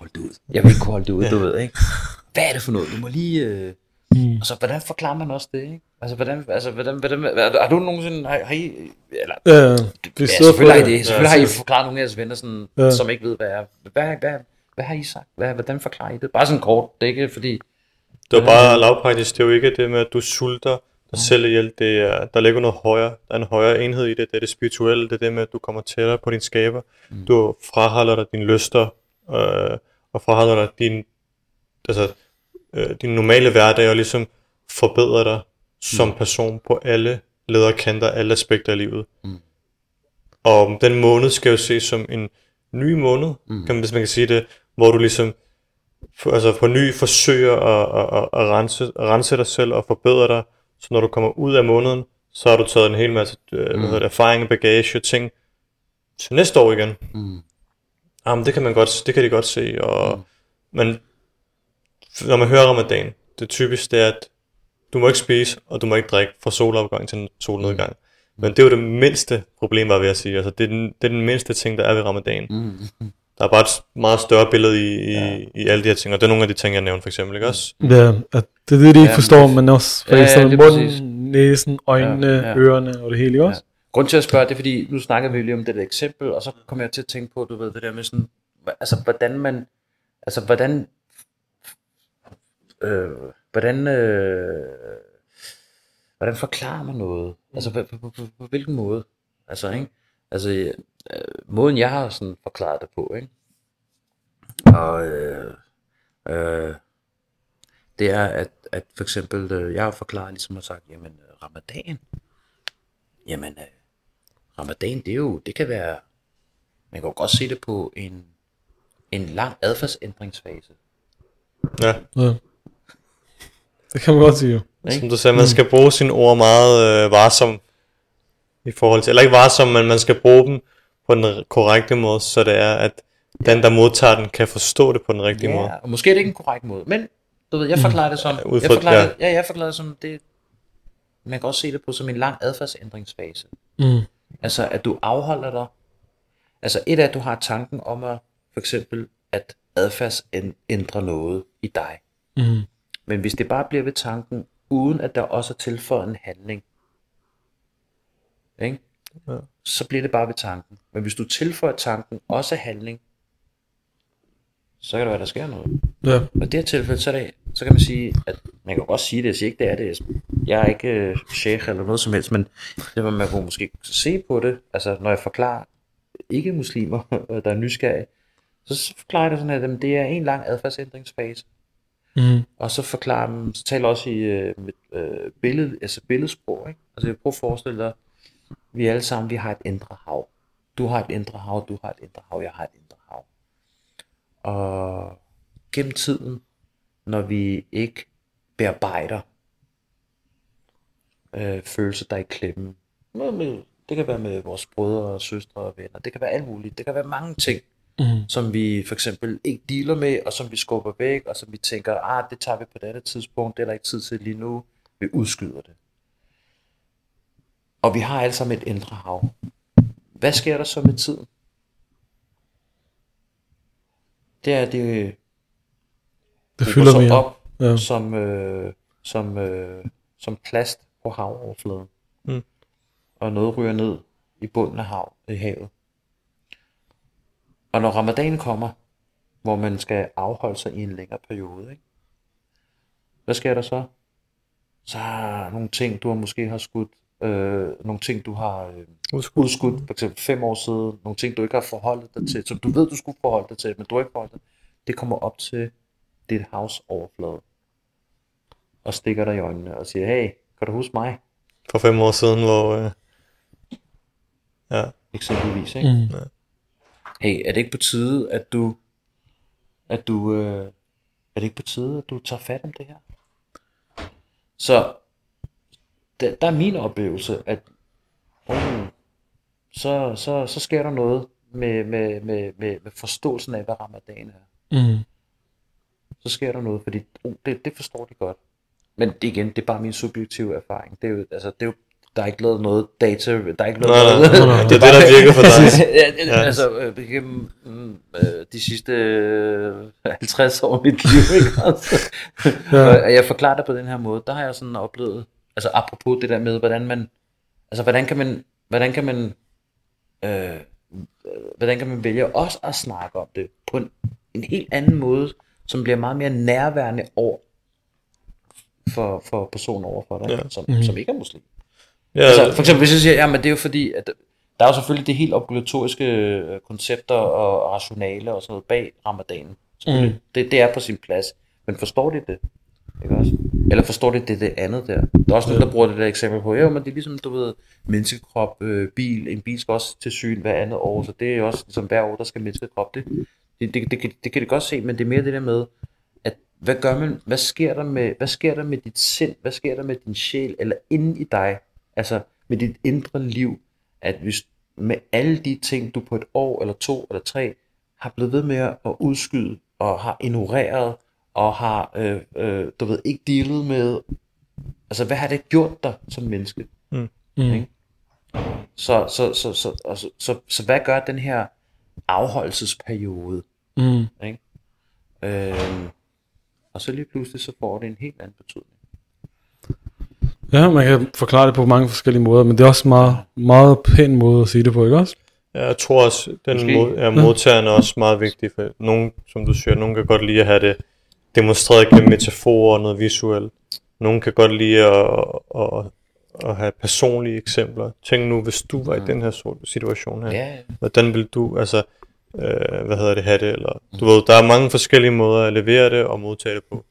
holde det ud. Du ved, ikke? Hvad er det for noget? Du må lige... Altså, hvordan forklarer man også det, ikke? Altså, hvordan har du nogensinde... Har I... Eller, ja, selvfølgelig har I det. Selvfølgelig har I forklaret nogle af jeres venner, sådan, som ikke ved, hvad er... Hvad har I sagt? Hvordan forklarer I det? Bare sådan kort. Det er ikke, fordi... Det var bare lavpraktisk. Det er jo ikke det med, at du sulter dig selv ihjel. Det er, der ligger noget højere. Der er en højere enhed i det. Det er det spirituelle. Det er det med, at du kommer tættere på din skaber. Du fraholder dig dine lyster. Og forholder dig din normale hverdag og ligesom forbedrer dig som person på alle lederkanter, alle aspekter af livet. Og den måned skal jo ses som en ny måned, hvis man kan sige det, hvor du ligesom på ny forsøger at rense dig selv og forbedre dig, så når du kommer ud af måneden, så har du taget en hel masse erfaring, bagage og ting til næste år igen. Jamen, det kan de godt se, og men når man hører ramadan, det typisk det er, at du må ikke spise, og du må ikke drikke fra solopgang til solnedgang. Men det er jo det mindste problem, var ved at sige. Altså, det er den mindste ting, der er ved ramadan. Der er bare et meget større billede i alle de her ting, og det er nogle af de ting, jeg nævnte for eksempel, ikke også? Ja, det er det, de ikke forstår, men også for eksempel munden, næsen, øjnene, ørerne og det hele, også? Grunden til at spørge, det er fordi, nu snakkede vi lige om det der eksempel, og så kom jeg til at tænke på, du ved, det der med sådan, altså hvordan forklarer man noget? Altså på hvilken måde? Altså, ikke? Altså måden jeg har sådan forklaret det på, ikke? Og det er at for eksempel jeg har forklaret ligesom at sagt, jamen ramadan. Jamen ramadan, det er jo, det kan være, man kan jo godt se det på en lang adfærdsændringsfase. Ja. Det kan man godt sige, jo. Som du sagde, man skal bruge sine ord meget varsomt i forhold til, eller ikke varsomt, men man skal bruge dem på den korrekte måde, så det er, at den, der modtager den, kan forstå det på den rigtige måde. Og måske er det ikke en korrekt måde, men du ved, jeg forklarer det som, jeg forklarer det som, det man kan også se det på som en lang adfærdsændringsfase. Altså, at du afholder dig. Altså, et af, at du har tanken om at, for eksempel, at adfærdsændre noget i dig. Men hvis det bare bliver ved tanken, uden at der også er tilføjet en handling, ikke? Så bliver det bare ved tanken. Men hvis du tilføjer tanken også handling, så kan det være, der sker noget. Og i det her tilfælde, så kan man sige, at man kan godt sige det, jeg siger ikke, det er det. Jeg er ikke sheikh eller noget som helst, men det man kunne måske se på det, altså når jeg forklarer ikke muslimer, der er nysgerrige, så forklarer jeg det sådan, at jamen, det er en lang adfærdsændringsfase. Og så forklarer man, så taler også i billedsprog, ikke? Altså jeg prøver at forestille dig, vi alle sammen, vi har et indre hav. Du har et indre hav, du har et indre hav, jeg har et indre hav. Og gennem tiden, når vi ikke bearbejder følelser, der er i klemme. Det kan være med vores brødre og søstre og venner. Det kan være alt muligt. Det kan være mange ting, som vi for eksempel ikke dealer med, og som vi skubber væk, og som vi tænker, det tager vi på et andet tidspunkt, det er der ikke tid til lige nu. Vi udskyder det. Og vi har alle sammen et indre hav. Hvad sker der så med tiden? Det er det fylder sig op, ja. som plast på havoverfladen. Og noget ryger ned i bunden af havet. Og når ramadanen kommer, hvor man skal afholde sig i en længere periode, ikke? Hvad sker der så? Så er nogle ting, du måske har skudt, nogle ting, du har udskudt, for eksempel 5 år siden, nogle ting, du ikke har forholdt dig til, som du ved, du skulle forholde dig til, men du har ikke forholdt dig. Det kommer op til dit havs overflade og stikker dig i øjnene og siger, hey, kan du huske mig? For 5 år siden, hvor... ja. Eksempelvis, ikke? Ja. Hey, er det ikke på tide, at du tager fat om det her? Så der er min oplevelse, at så sker der noget med forståelsen af, hvad ramadanen er. Så sker der noget, fordi det forstår de godt. Men igen, det er bare min subjektive erfaring. Det er jo, der er ikke lavet noget data, der er ikke lavet noget. Nej. Det er det, der virker for dig. De sidste 50 år af mit liv, ikke? Altså. Og jeg forklarer det på den her måde. Der har jeg sådan oplevet, altså apropos det der med, hvordan kan man vælge også at snakke om det på en helt anden måde, som bliver meget mere nærværende for personen overfor dig, som ikke er muslim. Ja, altså, for eksempel hvis jeg siger, ja, men det er jo fordi, at der er jo selvfølgelig det helt obligatoriske koncepter og rationale og sådan noget bag ramadanen. Det er på sin plads, men forstår de det? Ikke også? Eller forstår de det andet der? Der er også nogen, der bruger det der eksempel på, ja, men det er ligesom, du ved, menneskekrop, bil, en bil skal også til syn hver andet år, så det er jo også ligesom hver år, der skal menneskekrop. Det kan det godt se, men det er mere det der med, hvad gør man? Hvad sker der med dit sind? Hvad sker der med din sjæl? Eller inde i dig? Altså med dit indre liv. At hvis med alle de ting, du på 1 år, eller 2, eller 3, har blevet ved med at udskyde, og har ignoreret, og har, du ved, ikke dealet med. Altså hvad har det gjort dig som menneske? Ikke? Så hvad gør den her afholdelsesperiode? Ikke? Og så lige pludselig, så får det en helt anden betydning. Ja, man kan forklare det på mange forskellige måder, men det er også en meget, meget pæn måde at sige det på, ikke også? Ja, jeg tror også, den modtageren er også meget vigtig, for nogen, som du siger, nogen kan godt lide at have det demonstreret gennem metaforer og noget visuelt. Nogen kan godt lide at have personlige eksempler. Tænk nu, hvis du var i den her situation her, hvordan ville du, altså... have det, eller du ved, der er mange forskellige måder at levere det og modtage det på.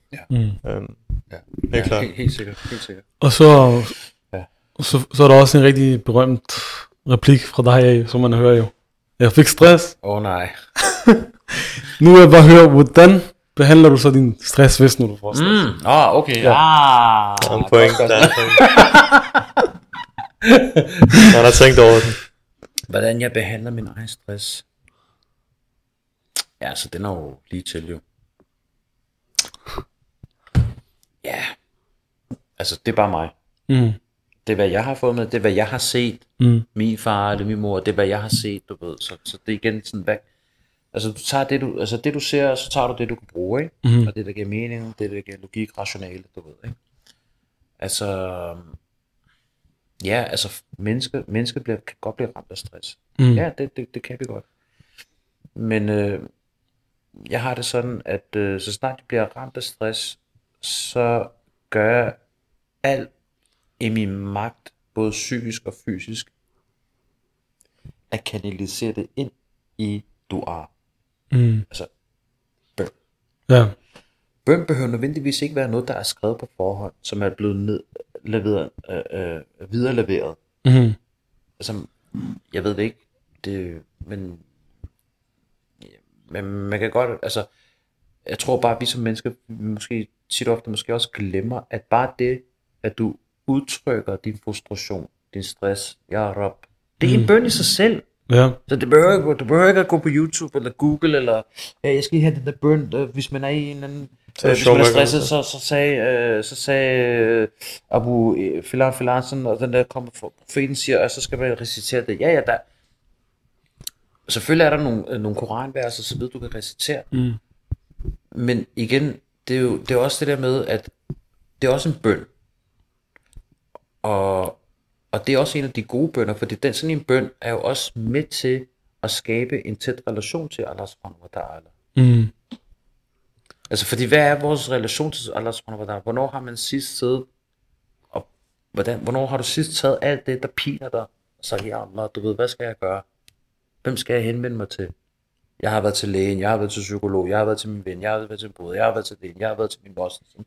Helt sikkert. Og så er der også en rigtig berømt replik fra dig af, som man hører jo. Jeg fik stress. Nej. Nu vil jeg bare høre, hvordan behandler du så din stress, hvis nu du får stress? Okay. Ja. En point. Jeg har tænkt over den. Hvordan jeg behandler min egen stress? Ja, så den er jo lige til, jo. Ja. Altså, det er bare mig. Det er, hvad jeg har fået med. Det er, hvad jeg har set. Min far eller min mor. Det er, hvad jeg har set, du ved. Så det er igen sådan, hvad... Altså, du tager det, du ser, og så tager du det, du kan bruge, ikke? Og det, der giver mening, det, der giver logik, rationale, du ved, ikke? Altså... Ja, altså, mennesker kan godt blive ramt af stress. Ja, det kan vi godt. Men jeg har det sådan, at så snart jeg bliver ramt af stress, så gør jeg alt i min magt, både psykisk og fysisk, at kanalisere det ind i du'a. Altså bøn. Ja. Bøn behøver nødvendigvis ikke være noget, der er skrevet på forhånd, som er blevet videreleveret. Altså, jeg ved det ikke. Det, men man kan godt, altså, jeg tror bare, at vi som mennesker måske tit ofte måske også glemmer, at bare det, at du udtrykker din frustration, din stress, det er en bøn i sig selv. Ja. Så du behøver ikke at gå på YouTube eller Google, eller jeg skal lige have den der bøn, hvis man er i en anden... Hvis man er stresset, så sagde Abu Filan sådan, og den der kommer fra profeten siger, og så skal man recitere det. Ja, der... Selvfølgelig er der nogle koranvers og så videre, du kan recitere. Mm. Men igen, det er også det der med, at det er også en bøn. Og det er også en af de gode bønner, fordi sådan en bøn er jo også med til at skabe en tæt relation til Allah subhanahu wa ta'ala. Mm. Altså, fordi hvad er vores relation til Allah subhanahu wa ta'ala? Hvornår har man sidst siddet, og hvornår har du sidst taget alt det, der piner dig, og sagt, ja Allah, du ved, hvad skal jeg gøre? Hvem skal jeg henvende mig til? Jeg har været til lægen, jeg har været til psykolog, jeg har været til min ven, jeg har været til en bror, jeg har været til den, jeg har været til min boss, som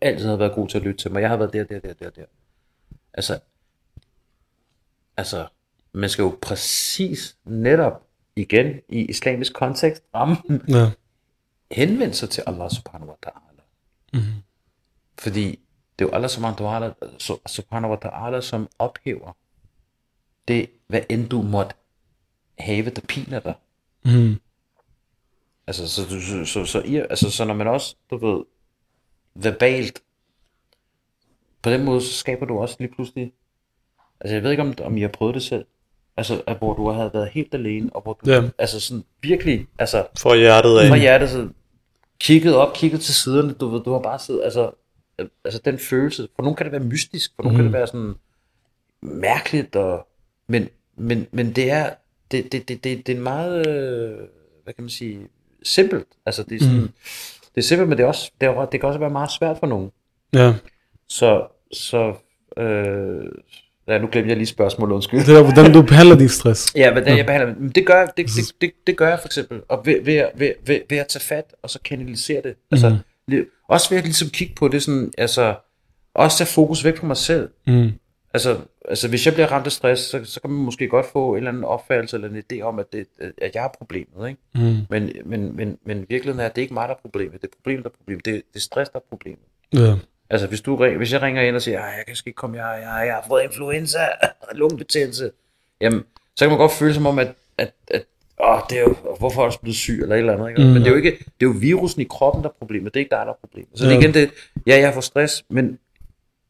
altid har været god til at lytte til mig, jeg har været der. Altså, man skal jo præcis netop igen i islamisk kontekst rammen henvende sig til Allah subhanahu wa ta'ala. Mm-hmm. Fordi det er jo Allah subhanahu wa ta'ala, som ophæver det, hvad end du måtte have, der piner dig. Mm. Altså, så når man også, du ved, verbalt, på den måde, så skaber du også lige pludselig, altså jeg ved ikke, om I har prøvet det selv, altså at, hvor du havde været helt alene, og hvor du altså sådan virkelig, altså for hjertet af, så kigget til siderne, du ved, du har bare siddet, altså den følelse, for nogen kan det være mystisk, for nogen kan det være sådan mærkeligt, og, men det er, det er en meget, hvad kan man sige, simpelt, altså det er sådan, det er simpelt, men det kan også være meget svært for nogen. Ja. Nu glemmer jeg lige spørgsmålet, undskyld. Det er hvordan du behandler din stress. Ja, hvordan jeg behandler det. Men det gør jeg for eksempel, og ved at tage fat, og så kanalisere det. Altså, også ved at ligesom kigge på det, sådan, altså, også tage fokus væk fra mig selv. Mm. Altså, hvis jeg bliver ramt af stress, så kan man måske godt få en eller anden opfattelse, eller en idé om, at jeg er problemet, ikke? Mm. Men virkeligheden er, at det ikke mig, der er problemet. Det er problemet, der er problemet. Det er stress, der er problemet. Ja. Altså, hvis jeg ringer ind og siger, jeg kan ikke komme, jeg har fået influenza, lungebetændelse, jamen, så kan man godt føle som om, at det er jo, hvorfor er du blevet syg, eller et eller andet, ikke? Men det er jo virusen i kroppen, der er problemet, det er ikke dig, der er problemet. Så det er igen det, jeg får stress, men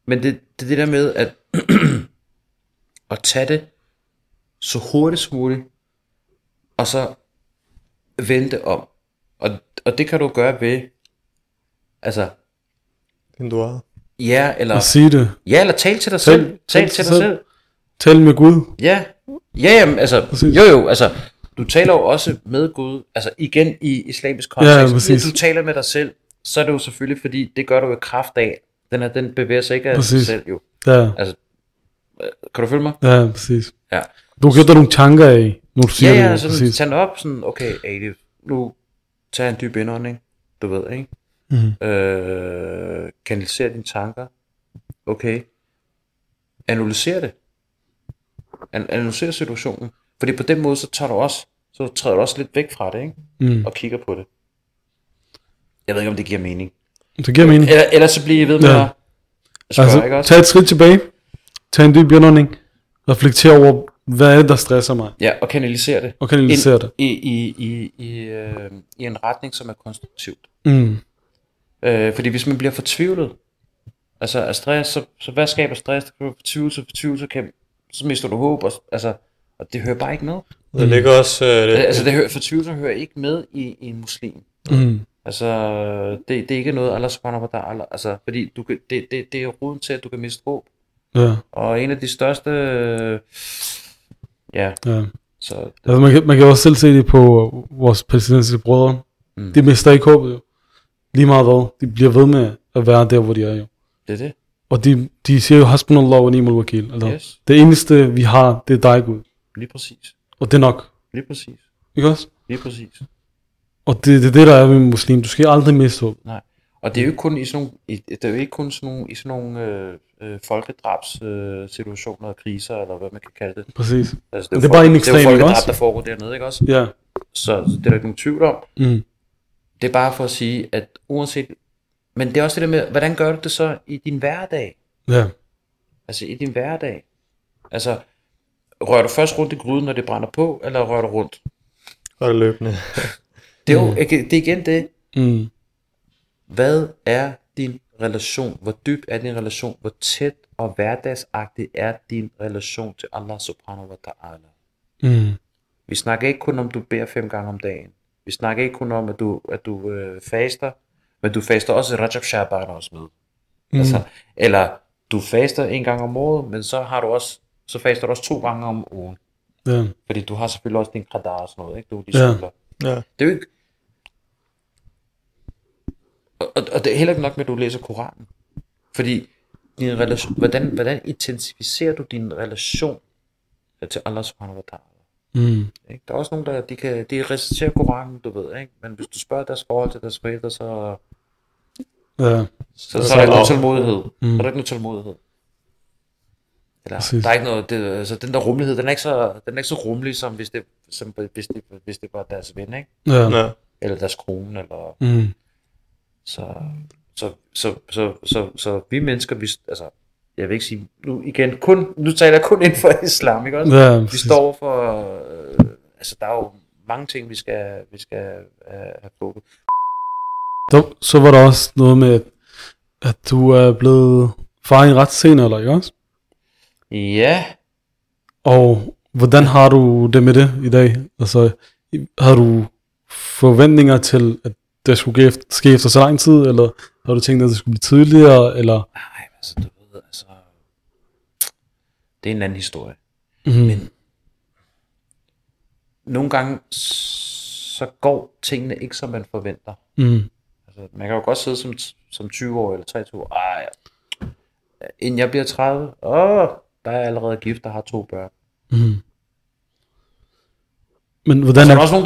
det er det der med, at at tage det så hurtigt som muligt, og så vente om. Og det kan du gøre ved, altså, ja, eller sige det. Ja, eller tale til dig selv. Tal til dig selv. Tal med Gud. Ja. Ja, jamen, altså præcis. Jo, altså du taler jo også med Gud. Altså igen i islamisk kontekst. Hvis du taler med dig selv, så er det jo selvfølgelig fordi det gør du i kraft af. Den bevæger sig ikke af sig selv jo. Ja. Altså kan du følge mig? Ja, præcis. Ja. Du gør dig nogle tanker af. Ja, sådan tag op sådan okay, Adif, nu tager en dyb indånding. Du ved, ikke? Mm-hmm. Kanalisere dine tanker. Okay. Analysere det. Analysere situationen. Fordi på den måde så træder du også lidt væk fra det, ikke? Mm. Og kigger på det. Jeg ved ikke om det giver mening. Det giver mening. Eller så bliver I ved med at spørge, altså, ikke også? Tag et skridt tilbage. Tag en dyb indånding. Reflektere over, hvad er det, der stresser mig? Ja, og kanalisere det. I en retning, som er konstruktivt. Mm. Fordi hvis man bliver fortvivlet, altså af stress, så hvad skaber stress? Det kan fortvivlelse, så mister du håb, og det hører bare ikke med. Mm. Det ligger også... fortvivlelse hører ikke med i en muslim. Mm. Altså, det er ikke noget, Allah subhanahu wa ta'ala, altså, fordi det er roden til, at du kan miste håb. Ja. Og en af de største... Så altså, man kan også selv se det på vores palæstinensiske brødre. Mm. De mister ikke håbet jo. Lige meget hvad, de bliver ved med at være der, hvor de er jo. Det er det. Og de siger jo, hasbunallah wa ni'mal wakil. Altså, yes. Det eneste vi har, det er dig, Gud. Lige præcis. Og det er nok. Lige præcis. Ikke også? Lige præcis. Og det er det, der er med muslim. Du skal aldrig miste håb. Nej. Og det er jo ikke kun i sådan nogle, folkedrabssituationer og kriser, eller hvad man kan kalde det. Præcis. Altså, det er bare en ekstrem, ikke også? Det er jo folkedrab, der foregår dernede, ikke også? Ja. Så det er der ikke nogen tvivl om. Mm. Det er bare for at sige, at uanset... Men det er også det der med, hvordan gør du det så i din hverdag? Ja. Altså i din hverdag. Altså, rører du først rundt i gryden, når det brænder på, eller rører du rundt? Rører du løbende. Det er jo det er igen det. Mm. Hvad er din relation? Hvor dyb er din relation? Hvor tæt og hverdagsagtig er din relation til Allah subhanahu wa ta'ala? Mm. Vi snakker ikke kun om, du beder 5 gange om dagen. Vi snakker ikke kun om, at du faster, men du faster også Rajab Shaban også med. Mm. Altså, eller du faster 1 gang om året, men så faster du også 2 gange om ugen. Yeah. Fordi du har selvfølgelig også din qadar og sådan noget, ikke? Du er de sykler. Yeah. Det er jo ikke... Og det er heller ikke nok med, at du læser Koranen. Fordi din relation, hvordan intensificerer du din relation til Allah subhanahu wa ta'ala? Mm. Der er også nogen, de reciterer Koranen, du ved, ikke? Men hvis du spørger deres forhold til deres forældre, så er der ikke noget tålmodighed. Mm. Der er ikke noget tålmodighed. Eller, der er ikke noget, altså den der rummelighed, den er ikke så rummelig, som hvis det var deres ven, ikke? Ja. Eller deres kone, eller... Mm. Så vi mennesker, jeg vil ikke sige, nu taler jeg kun inden for islam, ikke også? Ja, vi står for, der er jo mange ting, vi skal have fokus. Så var der også noget med, at du er blevet far i en ret senere, eller ikke også? Ja. Og hvordan har du det med det i dag? Altså, har du forventninger til, at det skulle ske efter så lang tid, eller har du tænkt, at det skulle blive tidligere, eller? Nej, det er en anden historie. Mm-hmm. Men nogle gange, så går tingene ikke, som man forventer. Mm. Altså, man kan jo godt sidde som 20 år eller 23 år. Ej, inden jeg bliver 30, der er jeg allerede gift, der har 2 børn. Mm. Men hvordan altså, der er også nogen,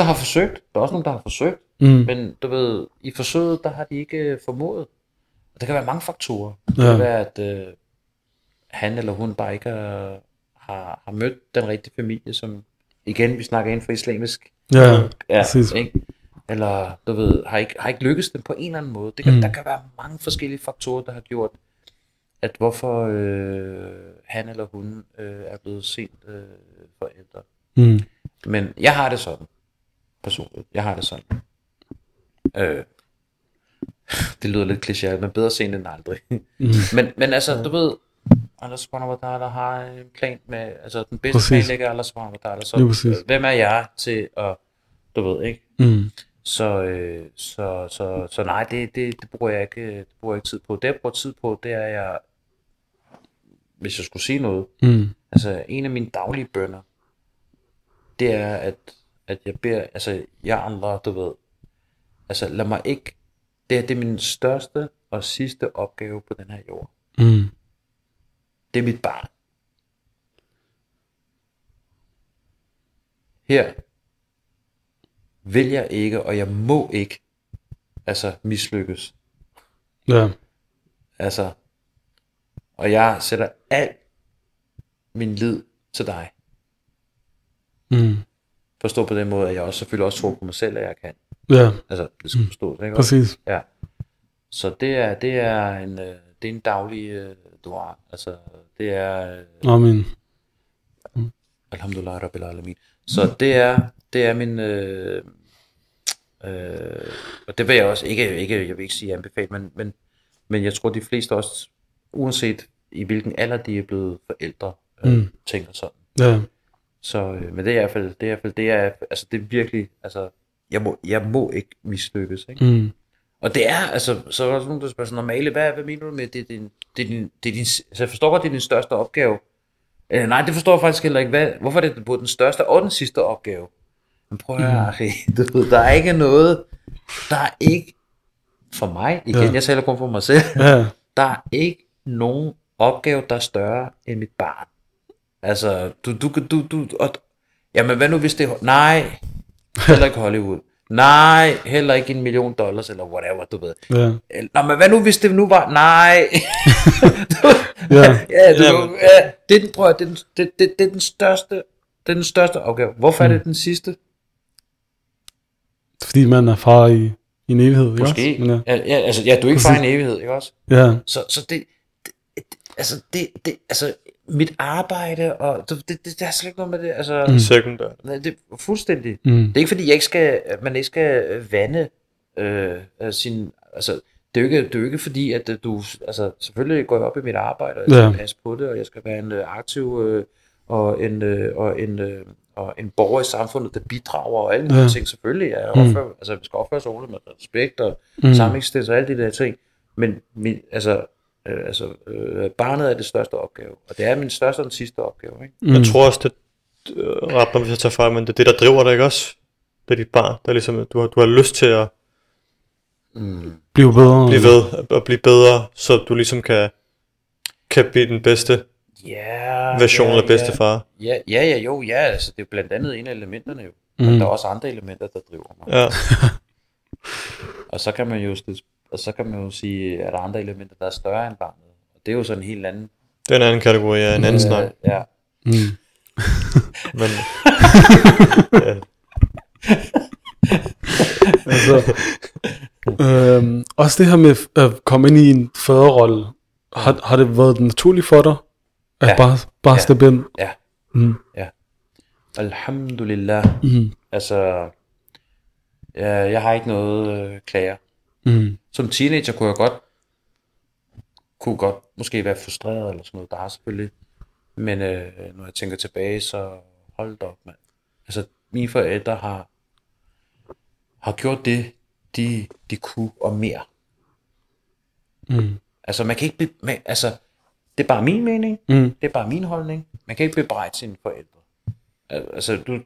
der har forsøgt. Mm. Men du ved, i forsøget, der har de ikke formået. Og der kan være mange faktorer. Det kan være, at han eller hun bare ikke har mødt den rigtige familie, som igen, vi snakker inden for islamisk. Præcis. Ikke? Eller du ved, har ikke lykkes dem på en eller anden måde. Der kan være mange forskellige faktorer, der har gjort, at hvorfor han eller hun er blevet sent forældre. Mm. Men jeg har det sådan. Personligt. Jeg har det sådan. Det lyder lidt klichéet, men bedre sent end aldrig. men altså, du ved, Allah subhanahu wa ta'ala har en plan med, altså den bedste planlægger Allah subhanahu wa ta'ala, så hvem er jeg til at, du ved, ikke? Mm. Så nej, det bruger jeg ikke, tid på. Det jeg bruger tid på, det er jeg, hvis jeg skulle sige noget, altså en af mine daglige bønner, det er, at jeg beder, altså jeg andre, du ved, altså lad mig ikke, det er min største og sidste opgave på den her jord. Mm. Det er mit barn. Her vil jeg ikke, og jeg må ikke, altså mislykkes. Ja. Altså, og jeg sætter al min lid til dig. Mm. Forstå på den måde, at jeg også selvfølgelig også tror på mig selv, at jeg kan. Ja. Altså, det skal forstås, ikke? Præcis. Ja. Så det er en daglig dua. Altså, det er... Amen. Alhamdulillah, Rabbil Alamin. Så det er min... og det vil jeg også ikke jeg vil ikke sige anbefale, men jeg tror, de fleste også, uanset i hvilken alder de er blevet forældre, tænker sådan. Ja. Så, men det er virkelig, jeg må ikke mislykkes, ikke? Mm. Og det er, altså, så er der nogen, der spørger sådan, normale, hvad mener du med, det er din, altså jeg forstår godt, det er din største opgave. Nej, det forstår jeg faktisk heller ikke, hvorfor er det både den største og den sidste opgave? Men prøv at høre, der er ikke noget, der er ikke, for mig, igen, jeg taler kun for mig selv, der er ikke nogen opgave, der er større end mit barn. Altså, du, jamen hvad nu hvis det, nej, heller ikke Hollywood. Nej, heller ikke $1 million eller whatever, du ved. Yeah. Nå, men hvad nu, hvis det nu var? Nej. Det er den største opgave. Hvorfor er det den sidste? Fordi man er far i en evighed, ikke også? Måske. Men du er ikke far i en evighed, ikke også? Yeah. Så det, mit arbejde, og det er slet ikke noget med det, altså... Sekundært. Det er fuldstændig. Det er ikke, fordi man ikke skal vande sin... Altså, det er jo ikke fordi, at du... Altså, selvfølgelig går jeg op i mit arbejde, og jeg skal passe på det, og jeg skal være en aktiv og en borger i samfundet, der bidrager, og alle de ting, selvfølgelig. Altså, vi skal opføre sig ordentligt med respekt, og sameksistens, og alle de der ting. Men, barnet er det største opgave, og det er min største og den sidste opgave, ikke? Jeg tror også, det ret mig, hvis jeg tager fejl, men det er det, der driver dig, ikke også? Det er dit barn, der ligesom, du har lyst til at blive bedre, blive ved, så du ligesom kan blive den bedste version af bedste far. Altså, det er blandt andet en af elementerne, jo. Men der er også andre elementer, der driver mig. Ja. Og så kan man jo sige, at der er andre elementer, der er større end barnet. Og det er jo sådan en helt anden... Det er en anden kategori, ja. En anden snak. Ja. Men... ja. Altså, også det her med at komme ind i en faderrolle, har det været naturligt for dig? At bare steppe ind? Ja. Ja. Alhamdulillah. Altså, jeg har ikke noget klager. Som teenager kunne jeg godt måske være frustreret eller sådan noget, der er selvfølgelig, men når jeg tænker tilbage, så hold da op, mand. Altså, mine forældre har gjort det, de kunne, og mere. Altså, man kan ikke det er bare min mening, det er bare min holdning. Man kan ikke bebrejde sine forældre. Altså,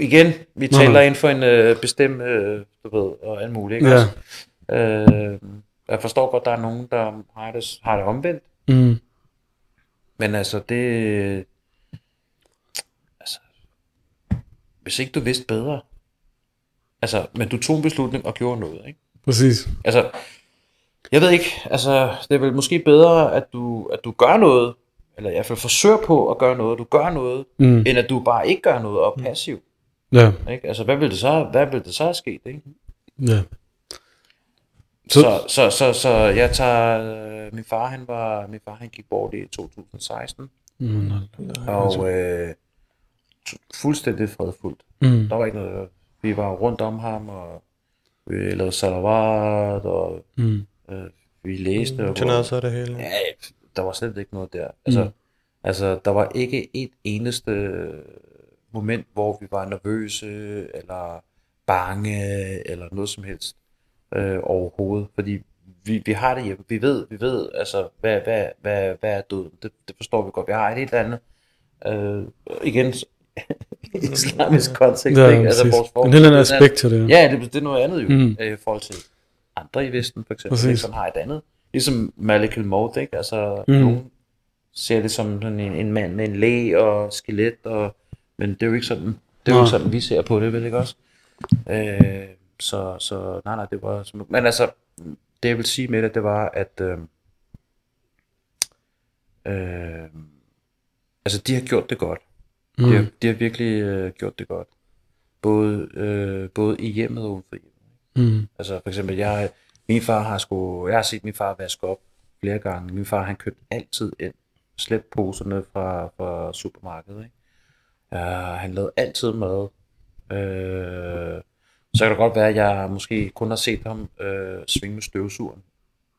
igen, vi taler inden for en bestemt, du ved, og alt muligt, ikke også? Jeg forstår godt, der er nogen, der har det omvendt. Men altså, det... Altså... Hvis ikke du vidste bedre... Altså, men du tog en beslutning og gjorde noget, ikke? Præcis. Altså, jeg ved ikke, altså, det er vel måske bedre, at du gør noget, eller i hvert fald forsøger på at gøre noget, end at du bare ikke gør noget og er passiv. Ja. Ikke? Altså, hvad vil det så have sket, ikke? Ja. Så jeg tager min far han gik bort i 2016. Og fuldstændig fredfuldt. Der var ikke noget. Vi var rundt om ham, og vi lavede salawat, og vi læste og så det hele. Ja, der var slet ikke noget der. Altså, der var ikke et eneste moment, hvor vi var nervøse eller bange eller noget som helst. Overhovedet, fordi vi har det hjemme, vi ved altså hvad er døden, det forstår vi godt, vi har et helt andet igen islamisk kontekst, ja, ikke? Altså vores forhold, en helt anden aspekt til det, ja, det er noget andet jo, i forhold til andre i Vesten for eksempel, som har et andet, ligesom Malek el-Maut, ikke? Altså nogen ser det som sådan en mand med en læ og skelet, og, men det er jo ikke sådan, vi ser på det, vel, ikke også? Så nej, det var sådan, men altså, det jeg vil sige med det, det var, at altså, de har gjort det godt. De har virkelig gjort det godt. Både i hjemmet og uden for hjemmet. Altså, for eksempel, jeg har set min far vaske op flere gange. Min far, han købte altid ind. Slæbte poserne fra supermarkedet, ikke? Han lavede altid mad. Så kan det godt være, at jeg måske kun har set ham svinge med støvsugeren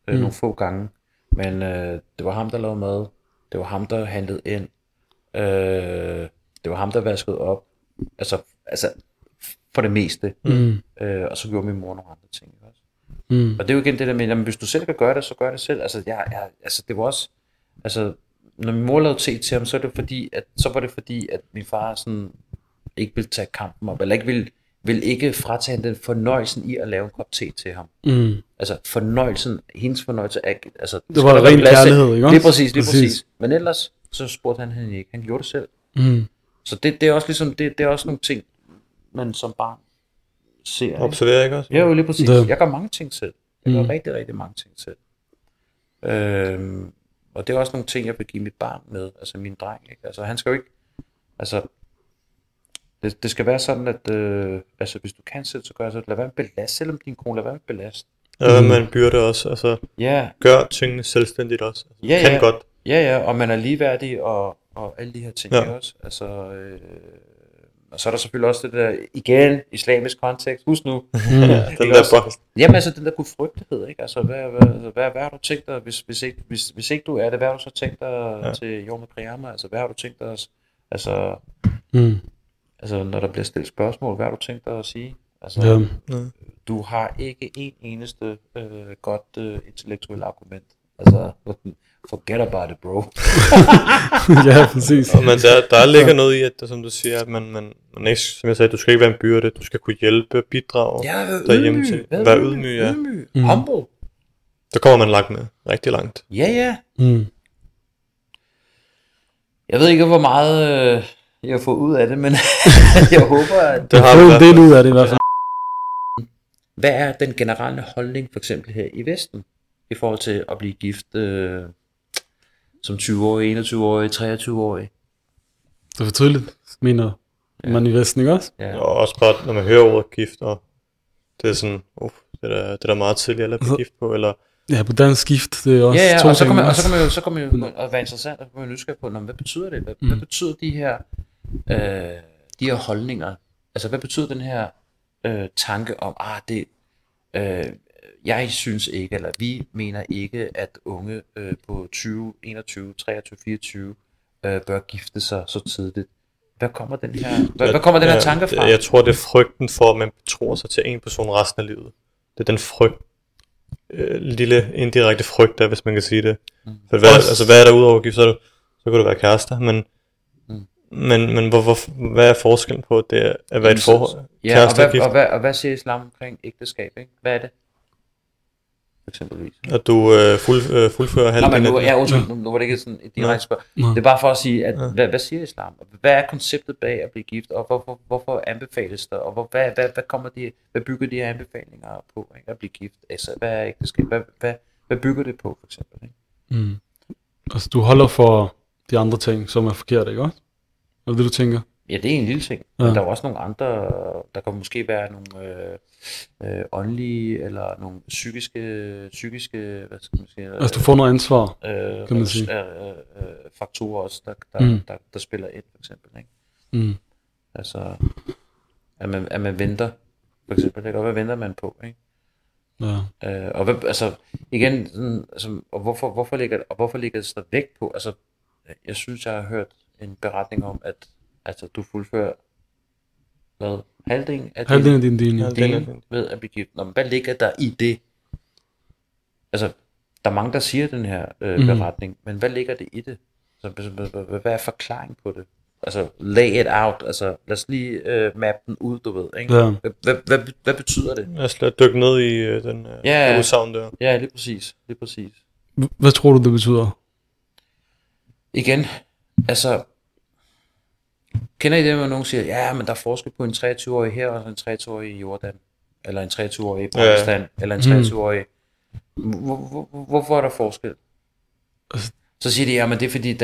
nogle få gange. Men det var ham, der lavede mad. Det var ham, der handlede ind. Det var ham, der vaskede op. Altså for det meste. Og så gjorde min mor nogle andre ting også. Og det er jo igen det der med, at hvis du selv kan gøre det, så gør det selv. Altså, det var også... Altså, når min mor lavede te til ham, så var det fordi, at min far sådan ikke ville tage kampen op. Eller ikke vil ikke fratage den fornøjelsen i at lave en kop te til ham. Altså fornøjelsen, hendes fornøjelse af... Altså, det var ren kærlighed, ikke også? Det er præcis. Men ellers, så spurgte han hende ikke. Han gjorde det selv. Så det er også ligesom, det er også nogle ting, man som barn ser. Observerer ikke også? Ja, jo, lige præcis. Det. Jeg gør mange ting selv. Jeg gør rigtig, rigtig mange ting selv. Og det er også nogle ting, jeg vil give mit barn med. Altså min dreng, ikke? Altså han skal jo ikke... Altså... Det skal være sådan, at altså, hvis du kan selv, så gør så. Lad være med at belaste, selvom din kone, lad være med at belaste. Ja, man byrder også, altså gør tingene selvstændigt også. Altså, ja, kan godt. Ja, og man er ligeværdig og alle de her ting også. Altså, og så er der selvfølgelig også det der, igen, islamisk kontekst, husk nu. Den der boks. Jamen altså, den der gudfrygtighed, ikke? Altså, hvad har du tænkt dig, hvis ikke du er det, hvad har du så tænkt dig til Yom Kriyama? Altså, hvad har du tænkt dig, altså... Altså, når der bliver stillet spørgsmål, hvad har du tænkt dig at sige? Altså, du har ikke en eneste godt intellektuelt argument. Altså, forget about it, bro. Ja, præcis. Og, men der ligger noget i, at som du siger, at man ikke, som jeg sagde, du skal ikke være en byrde, du skal kunne hjælpe, bidrage. Ja, være ydmyg. Ja. Humble. Der kommer man langt med, rigtig langt. Ja. Mm. Jeg ved ikke, hvor meget... jeg får ud af det, men jeg håber, at... Det har en del ud af det i hvert fald. Hvad er den generelle holdning, for eksempel her i Vesten, i forhold til at blive gift som 20-årig, 21-årig, 23-årig? Det er for tydeligt, mener man i Vesten, ikke også? Ja. Og også bare, når man hører ordet gift, og det er sådan, det er der meget tidligere at blive gift på, eller... Ja, på dansk gift, det er også to og så kommer man jo at være interessant, og så kan man jo nysgerrig på, hvad betyder det? Hvad betyder de her holdninger? Altså, hvad betyder den her tanke om, jeg synes ikke, eller vi mener ikke, at unge på 20, 21, 23, 24 bør gifte sig så tidligt. Hvad kommer den her tanke fra? Jeg tror, det er frygten for, at man betror sig til en person resten af livet. Det er den frygt. Lille indirekte frygt der, hvis man kan sige det. For hvad er der udover gift, så kan det være kærester, men hvad er forskellen på det at være et forhold? Ja, kærester og gift? Og hvad siger islam omkring ægteskab, ikke? Hvad er det? For eksempelvis. At du fuldfører halvdelen. Nu var det ikke sådan et direkte spørgsmål. Det er bare for at sige, at hvad siger islam? Hvad er konceptet bag at blive gift, og hvorfor anbefales det? Og hvad bygger de her anbefalinger på, ikke? At blive gift? Altså, hvad er ægteskab? Hvad bygger det på, for eksempel? Ikke? Mm. Altså, du holder for de andre ting, som er forkert, ikke også? Hvad er det, du tænker? Ja, det er en lille ting. Ja. Men der er også nogle andre, der kan måske være nogle åndelige eller nogle psykiske, hvad skal man sige? Altså du får noget ansvar, kan man sige. Faktorer også, der spiller ind, for eksempel, ikke? Mm. Altså, at man venter, for eksempel, ikke? Og hvad venter man på, ikke? Ja. Og hvad, altså, igen, sådan, altså, og hvorfor ligger det der vægt på? Altså, jeg synes, jeg har hørt en beretning om, at altså, du fuldfører halvdelen af din ved at blive gift. Nå, men hvad ligger der i det? Altså, der er mange, der siger den her beretning, men hvad ligger det i det? Altså, hvad er forklaringen på det? Altså, lay it out. Altså, lad os lige mappe den ud, du ved, ikke? Ja. Hvad betyder det? Lad os dykke ned i den udsagn der. Ja, lige præcis. Hvad tror du, det betyder? Igen, altså... Kender I det, når nogen siger, ja, men der er forskel på en 23-årig her, og en 23-årig i Jordan, eller en 23-årig i Pakistan, eller en 23-årig... Hvorfor er der forskel? Så siger de, ja, men det er fordi,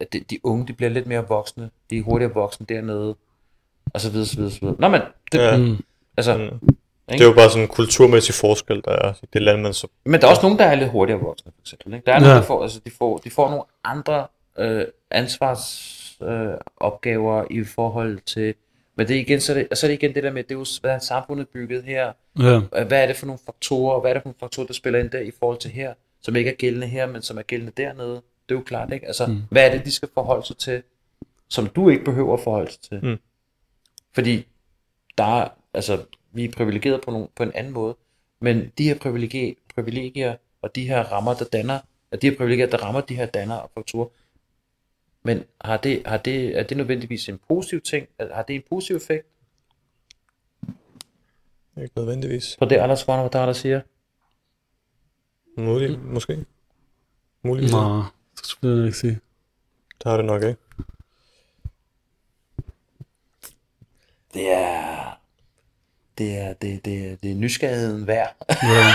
at de unge, de bliver lidt mere voksne, de er hurtigere voksne dernede, og så videre, så videre, så videre. Nå, men... Det er jo bare sådan en kulturmæssig forskel, der er i det land, man så... Men der er også nogen, der er lidt hurtigere voksne, for eksempel, ikke? Der er nogen, der får, altså, de får nogle andre opgaver i forhold til, men det er igen, så er det igen det der med, det er jo, hvad er samfundet bygget her, hvad er det for nogle faktorer, der spiller ind der i forhold til her, som ikke er gældende her, men som er gældende dernede, det er jo klart, ikke? Altså, hvad er det, de skal forholde sig til, som du ikke behøver at forholde sig til, fordi der er, altså, vi er privilegeret på en anden måde, men de her privilegier og de her rammer, der danner og faktorer. Men er det nødvendigvis en positiv ting? Har det en positiv effekt? Ikke nødvendigvis. På det Allah subhanahu wa ta'ala siger? Måske. Muligvis. Nej, det skulle jeg ikke sige. Det har det nok ikke. Det er... Det er nysgerrigheden værd. Ja,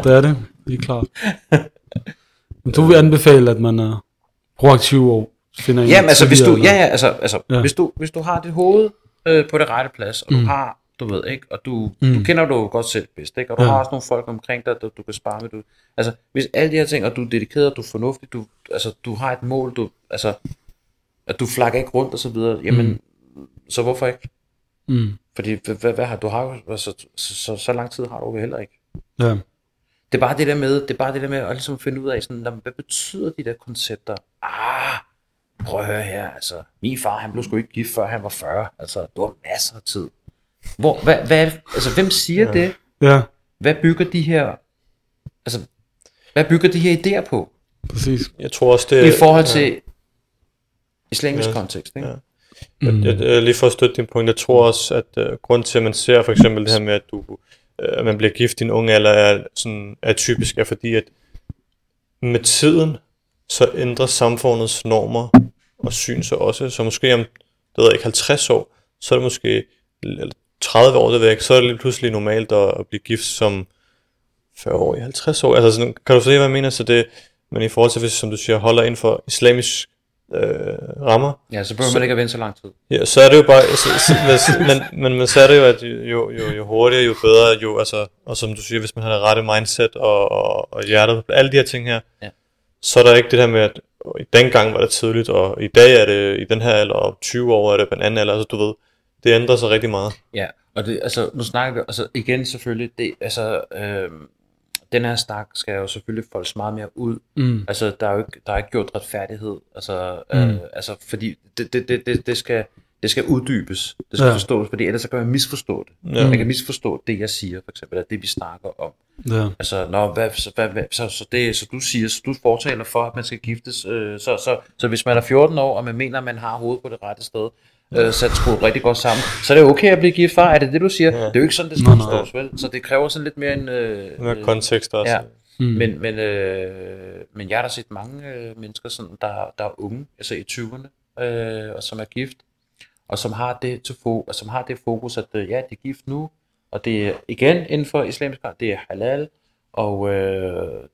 det er det. Det er klart. Men du vil anbefale, at man er proaktiv og finder en... Jamen altså, hvis du har dit hoved på det rette plads, og du har, du ved ikke, og du kender du godt selv bedst, ikke? Og du har også nogle folk omkring dig, du kan spare med. Altså, hvis alle de her ting, og du er dedikeret, du er fornuftig, du har et mål, at du flakker ikke rundt og så videre, jamen, så hvorfor ikke? Mm. Fordi hvad har du har så lang tid har du jo heller ikke. Ja. Det er bare det der med at ligesom finde ud af sådan, hvad betyder de der koncepter? Prøv at høre her, altså min far, han blev sgu ikke gift før han var 40. Altså du har masser af tid. Hvem siger det? Ja. Hvad bygger de her idéer på? Præcis. Jeg tror også det i forhold til islamisk kontekst, ikke? Ja. Jeg lige for at støtte din point, jeg tror også, at grund til, at man ser for eksempel det her med, at man bliver gift i en ung alder, er typisk, er fordi, at med tiden, så ændrer samfundets normer og syn sig også. Så måske om, det ved ikke, 50 år, så er det måske 30 år, det ved jeg ikke, så er det pludselig normalt at blive gift som 40-årig, 50 år. Altså, sådan, kan du se, hvad jeg mener? Så det, men i forhold til, hvis som du siger, holder inden for islamisk rammer. Ja, så behøver man ikke at vente så lang tid. Ja, så er det jo bare, men så er det jo, at jo hurtigere, jo bedre, jo, altså, og som du siger, hvis man har det rette mindset og hjertet, alle de her ting her, ja. Så er der ikke det her med, at i dengang var det tidligt, og i dag er det i den her alder, og 20 år er det på en anden alder, altså du ved, det ændrer sig rigtig meget. Ja, og det, altså, nu snakker vi, altså igen selvfølgelig, det, altså, den her snak skal jo selvfølgelig foldes meget mere ud. Mm. Altså, der er ikke gjort retfærdighed. Altså, altså fordi det skal uddybes. Det skal forstås, fordi ellers så kan man misforstå det. Ja. Man kan misforstå det, jeg siger, for eksempel, at det, vi snakker om. Ja. Altså, så du siger, så du fortaler for, at man skal giftes. Så hvis man er 14 år, og man mener, at man har hovedet på det rette sted, sat skruet rigtig godt sammen, så er det okay at blive gift, far. Er det det, du siger? Ja. Det er jo ikke sådan, det skal forstås, vel? Så det kræver sådan lidt mere en... kontekst også. Ja. Mm. Men jeg har da set mange mennesker, sådan, der er unge, altså i 20'erne, og som er gift, og som har det fokus, at ja, det er gift nu, og det er igen inden for islamisk, det er halal, og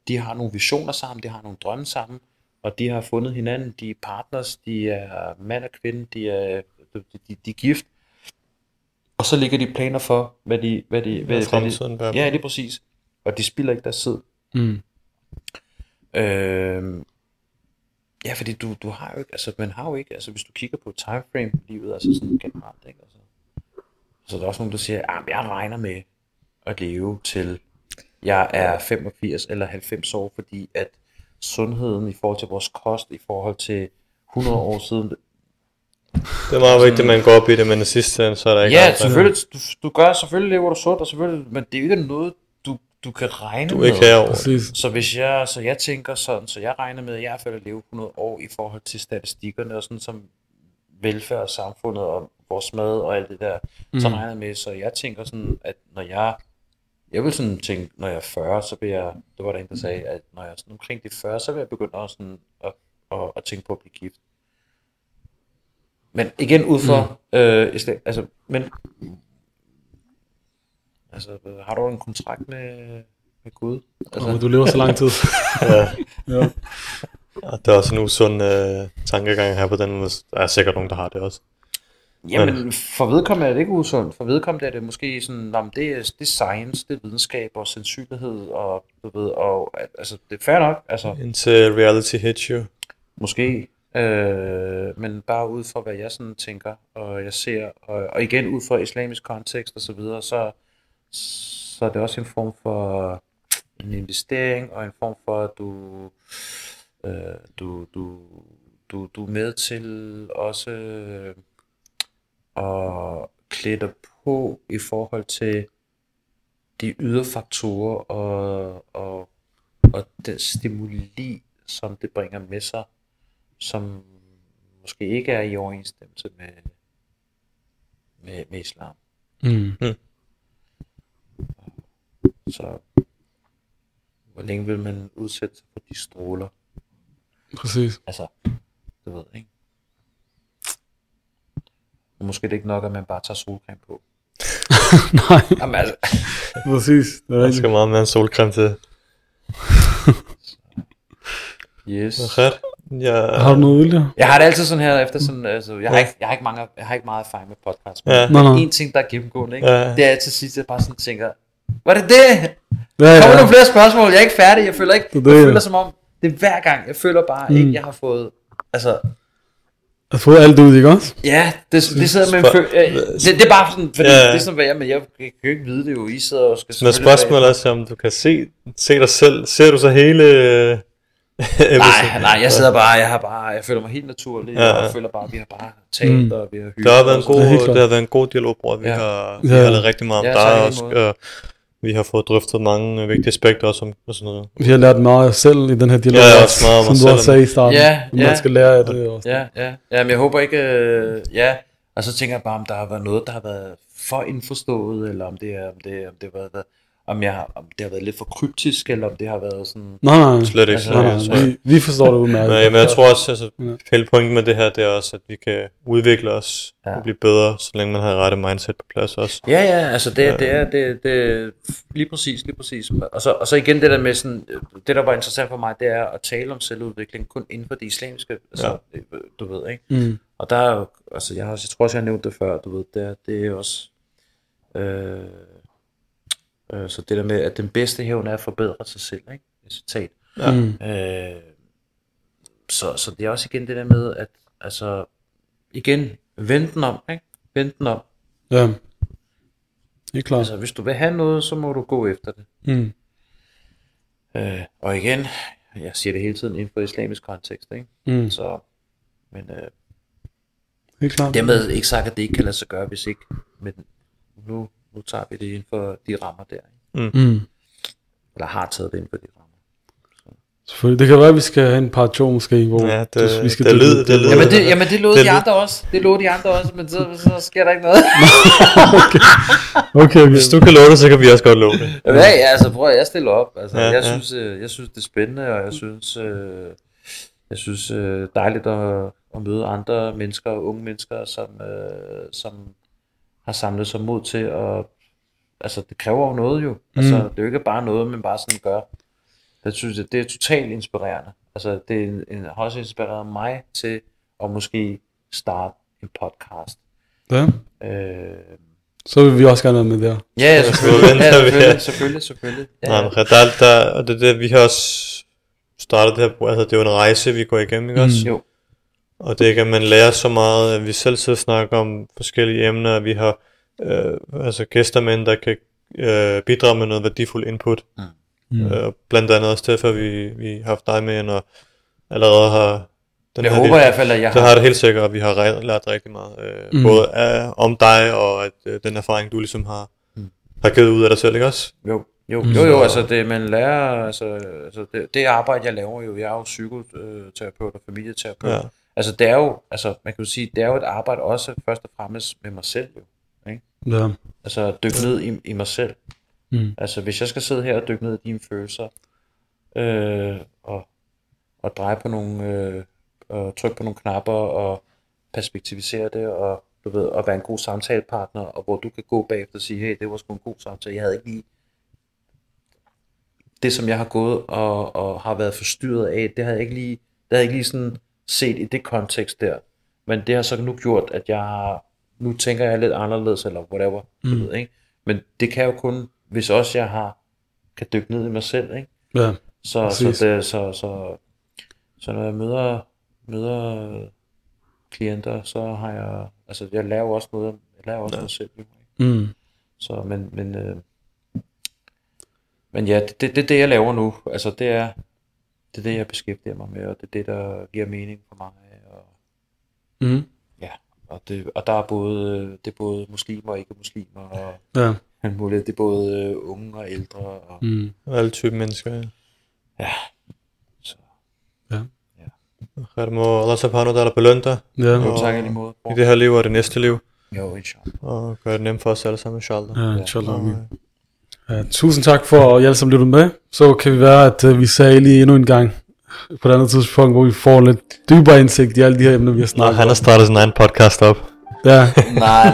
de har nogle visioner sammen, de har nogle drømme sammen, og de har fundet hinanden, de er partners, de er mand og kvinde, de er gift. Og så ligger de planer for, hvad de fremtiden, hvad de, ja, det er præcis. Og de spilder ikke deres tid. Mm. Ja, fordi du har jo ikke, altså man har jo ikke, altså hvis du kigger på timeframe på livet, altså sådan generelt, ikke? Altså, så er der også nogen, der siger, at jeg regner med at leve til jeg er 85 eller 90 år, fordi at sundheden i forhold til vores kost, i forhold til 100 år siden. Det er meget vigtigt, at man går op i det, men i sidste ende, så er der ikke... Ja, selvfølgelig, selvfølgelig lever du sundt, og selvfølgelig, men det er jo ikke noget, du kan regne med. Du er ikke herovre. Så jeg tænker sådan, så jeg regner med, at jeg er færdig at leve 100 år i forhold til statistikkerne, og sådan som velfærd, samfundet, og vores mad, og alt det der, så regner jeg med, så jeg tænker sådan, at når jeg vil sådan tænke, når jeg er 40, så vil jeg, det var der en, der sagde, at når jeg er sådan omkring de 40, så vil jeg begynde også sådan at tænke på at blive gift. Men igen ud fra, har du en kontrakt med Gud? Altså, du lever så lang tid. Ja. Det er også en usund tankegang her på den måde. Der er sikkert nogen, der har det også. Jamen, for vedkommende er det ikke usundt. For vedkommende er det måske sådan, om det er science, det er videnskab og sandsynlighed, og du ved, og altså, det er fair nok. Altså, indtil reality hits you. Måske, men bare ud fra, hvad jeg sådan tænker, og jeg ser, og igen ud fra islamisk kontekst og så videre, så er det også en form for en investering, og en form for, at du er med til også... og klæder på i forhold til de ydre faktorer og den stimuli, som det bringer med sig, som måske ikke er i overensstemmelse med islam. Mm. Så hvor længe vil man udsætte sig for de stråler? Præcis. Altså, det ved jeg ikke. Måske det ikke nok, at man bare tager solcreme på. Nej. Jamen altså. Præcis. Der skal meget mere en solcreme til. Yes. Jeg... Har du noget yderligere? Jeg har det altid sådan her efter sådan, altså, jeg har ikke meget erfaring med podcast. Ja. En ting der er gennemgående, ikke? Ja. Det er til sidst jeg bare sådan tænker, var det det? Ja, ja. Kommer nogle flere spørgsmål? Jeg er ikke færdig. Jeg føler ikke. Jeg føler som om det er hver gang. Jeg føler bare ikke, jeg har fået altså. At få alt ud, ikke også? Ja, det sidder med det er bare sådan, fordi det er sådan, hvad jeg kan jo ikke vide det jo, I sidder og skal... Men spørgsmålet er om du kan se dig selv, ser du så hele... nej, jeg sidder bare, jeg føler mig helt naturlig, og jeg føler bare, vi har bare talt, og vi har hygget. Det har været en god dialog, bror, vi har lært rigtig meget om dig også, og vi har fået drøftet mange vigtige aspekter også om og sådan noget. Vi har lært meget af os selv i den her dialog, som du også sagde i starten. Man skal lære af det også. Men jeg håber ikke... Og så tænker jeg bare, om der har været noget, der har været for indforstået, eller om det har været lidt for kryptisk, eller om det har været sådan... Nej. Slet ikke. Altså, nej. Vi forstår det udmærket. Men jeg tror også, hele pointen med det her, det er også, at vi kan udvikle os og blive bedre, så længe man har rette mindset på plads også. Det er lige præcis. Og så igen det der med sådan, det der var interessant for mig, det er at tale om selvudvikling kun inden for det islamiske, altså, du ved, ikke? Mm. Og der er jo, altså jeg tror også, jeg har nævnt det før, du ved, det er også... Så det der med, at den bedste hævn er at forbedre sig selv, ikke? Et citat. Ja. Så det er også igen det der med, at altså, igen, vend den om, ikke? Vend den om. Ja, det er klart. Altså, hvis du vil have noget, så må du gå efter det. Mm. Og igen, jeg siger det hele tiden inden for islamisk kontekst, ikke? Mm. Så, men... Det er klart. Dermed ikke sagt, at det ikke kan lade sig gøre, hvis ikke, men nu tager vi det inden for de rammer der. Ikke? Mm. Eller har taget det inden for de rammer. Selvfølgelig. Det kan være, at vi skal have en part 2 måske, hvor vi skal... Det lyder. Jamen det lod de andre også. Men så sker der ikke noget. Okay. Hvis du kan love det, så kan vi også godt love det. Jeg stiller op. Altså, jeg synes, det er spændende, og jeg synes dejligt at møde andre mennesker, unge mennesker, som har samlet sig mod til at... Altså, det kræver jo noget jo. Altså, det er jo ikke bare noget, men bare sådan gør. Jeg synes, det er totalt inspirerende. Altså, det har også inspireret mig til at måske starte en podcast. Ja. Så vil vi også gerne med der. Ja, selvfølgelig. Ja. Nej, og det er det, vi har også startet det her. Altså, det er jo en rejse, vi går igennem, ikke også? Jo. Og det kan man lære så meget, at vi selv sidder og snakker om forskellige emner, vi har gæster med, der kan bidrage med noget værdifuld input. Mm. Blandt andet også derfor, at vi har haft dig med, og allerede har... Jeg håber i hvert fald, at jeg har... Det har det helt sikkert, og vi har lært rigtig meget. Både om dig, og at den erfaring, du ligesom har givet ud af dig selv, ikke også? Jo, altså det, man lærer... Altså det arbejde, jeg laver jo, jeg er jo psykoterapeut og familieterapeut. Ja. Altså det er jo, man kan jo sige, det er jo et arbejde også først og fremmest med mig selv, ikke? Ja. Altså dykke ned i mig selv. Mm. Altså hvis jeg skal sidde her og dykke ned i dine følelser, og dreje på nogle, og trykke på nogle knapper, og perspektivisere det, og du ved, og være en god samtalepartner, og hvor du kan gå bagefter og sige, hey, det var sgu en god samtale, jeg havde ikke lige... Det som jeg har gået og har været forstyrret af, det havde jeg ikke lige sådan... set i det kontekst der, men det har så nu gjort, at nu tænker jeg lidt anderledes, eller whatever, du ved, ikke? Men det kan jo kun, hvis også jeg kan dykke ned i mig selv, ikke? Ja, så når jeg møder klienter, så har jeg, altså jeg laver også noget, jeg laver også mig selv, ikke? Så, men ja, det er det, jeg laver nu, altså det er det, jeg beskæftiger mig med, og det er det, der giver mening for mig. Og der er både muslimer og ikke-muslimer, og det er både unge og ældre. Og alle typer mennesker, ja. Så. Ja. Det må Allah subhanahu wa ta'ala belønne dig. I det her liv og det næste liv. Jo, inshallah. Og gør det nemt for os alle sammen, inshallah. Ja, inshallah. Tusind tak for at I alle sammen lyttede med. Så kan vi være, at vi sagde lige endnu en gang på et andet tidspunkt, hvor vi får lidt dybere indsigt i alle de her emner, vi har snakket om. Han har startet sin egen podcast op. Ja. Nej,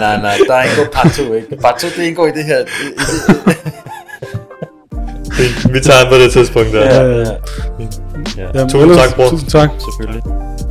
der indgår part 2, ikke? Part 2, det indgår i det her. Vi tager på det tidspunkt der. Ja. Tusind tak, bror. Tusind tak. Selvfølgelig.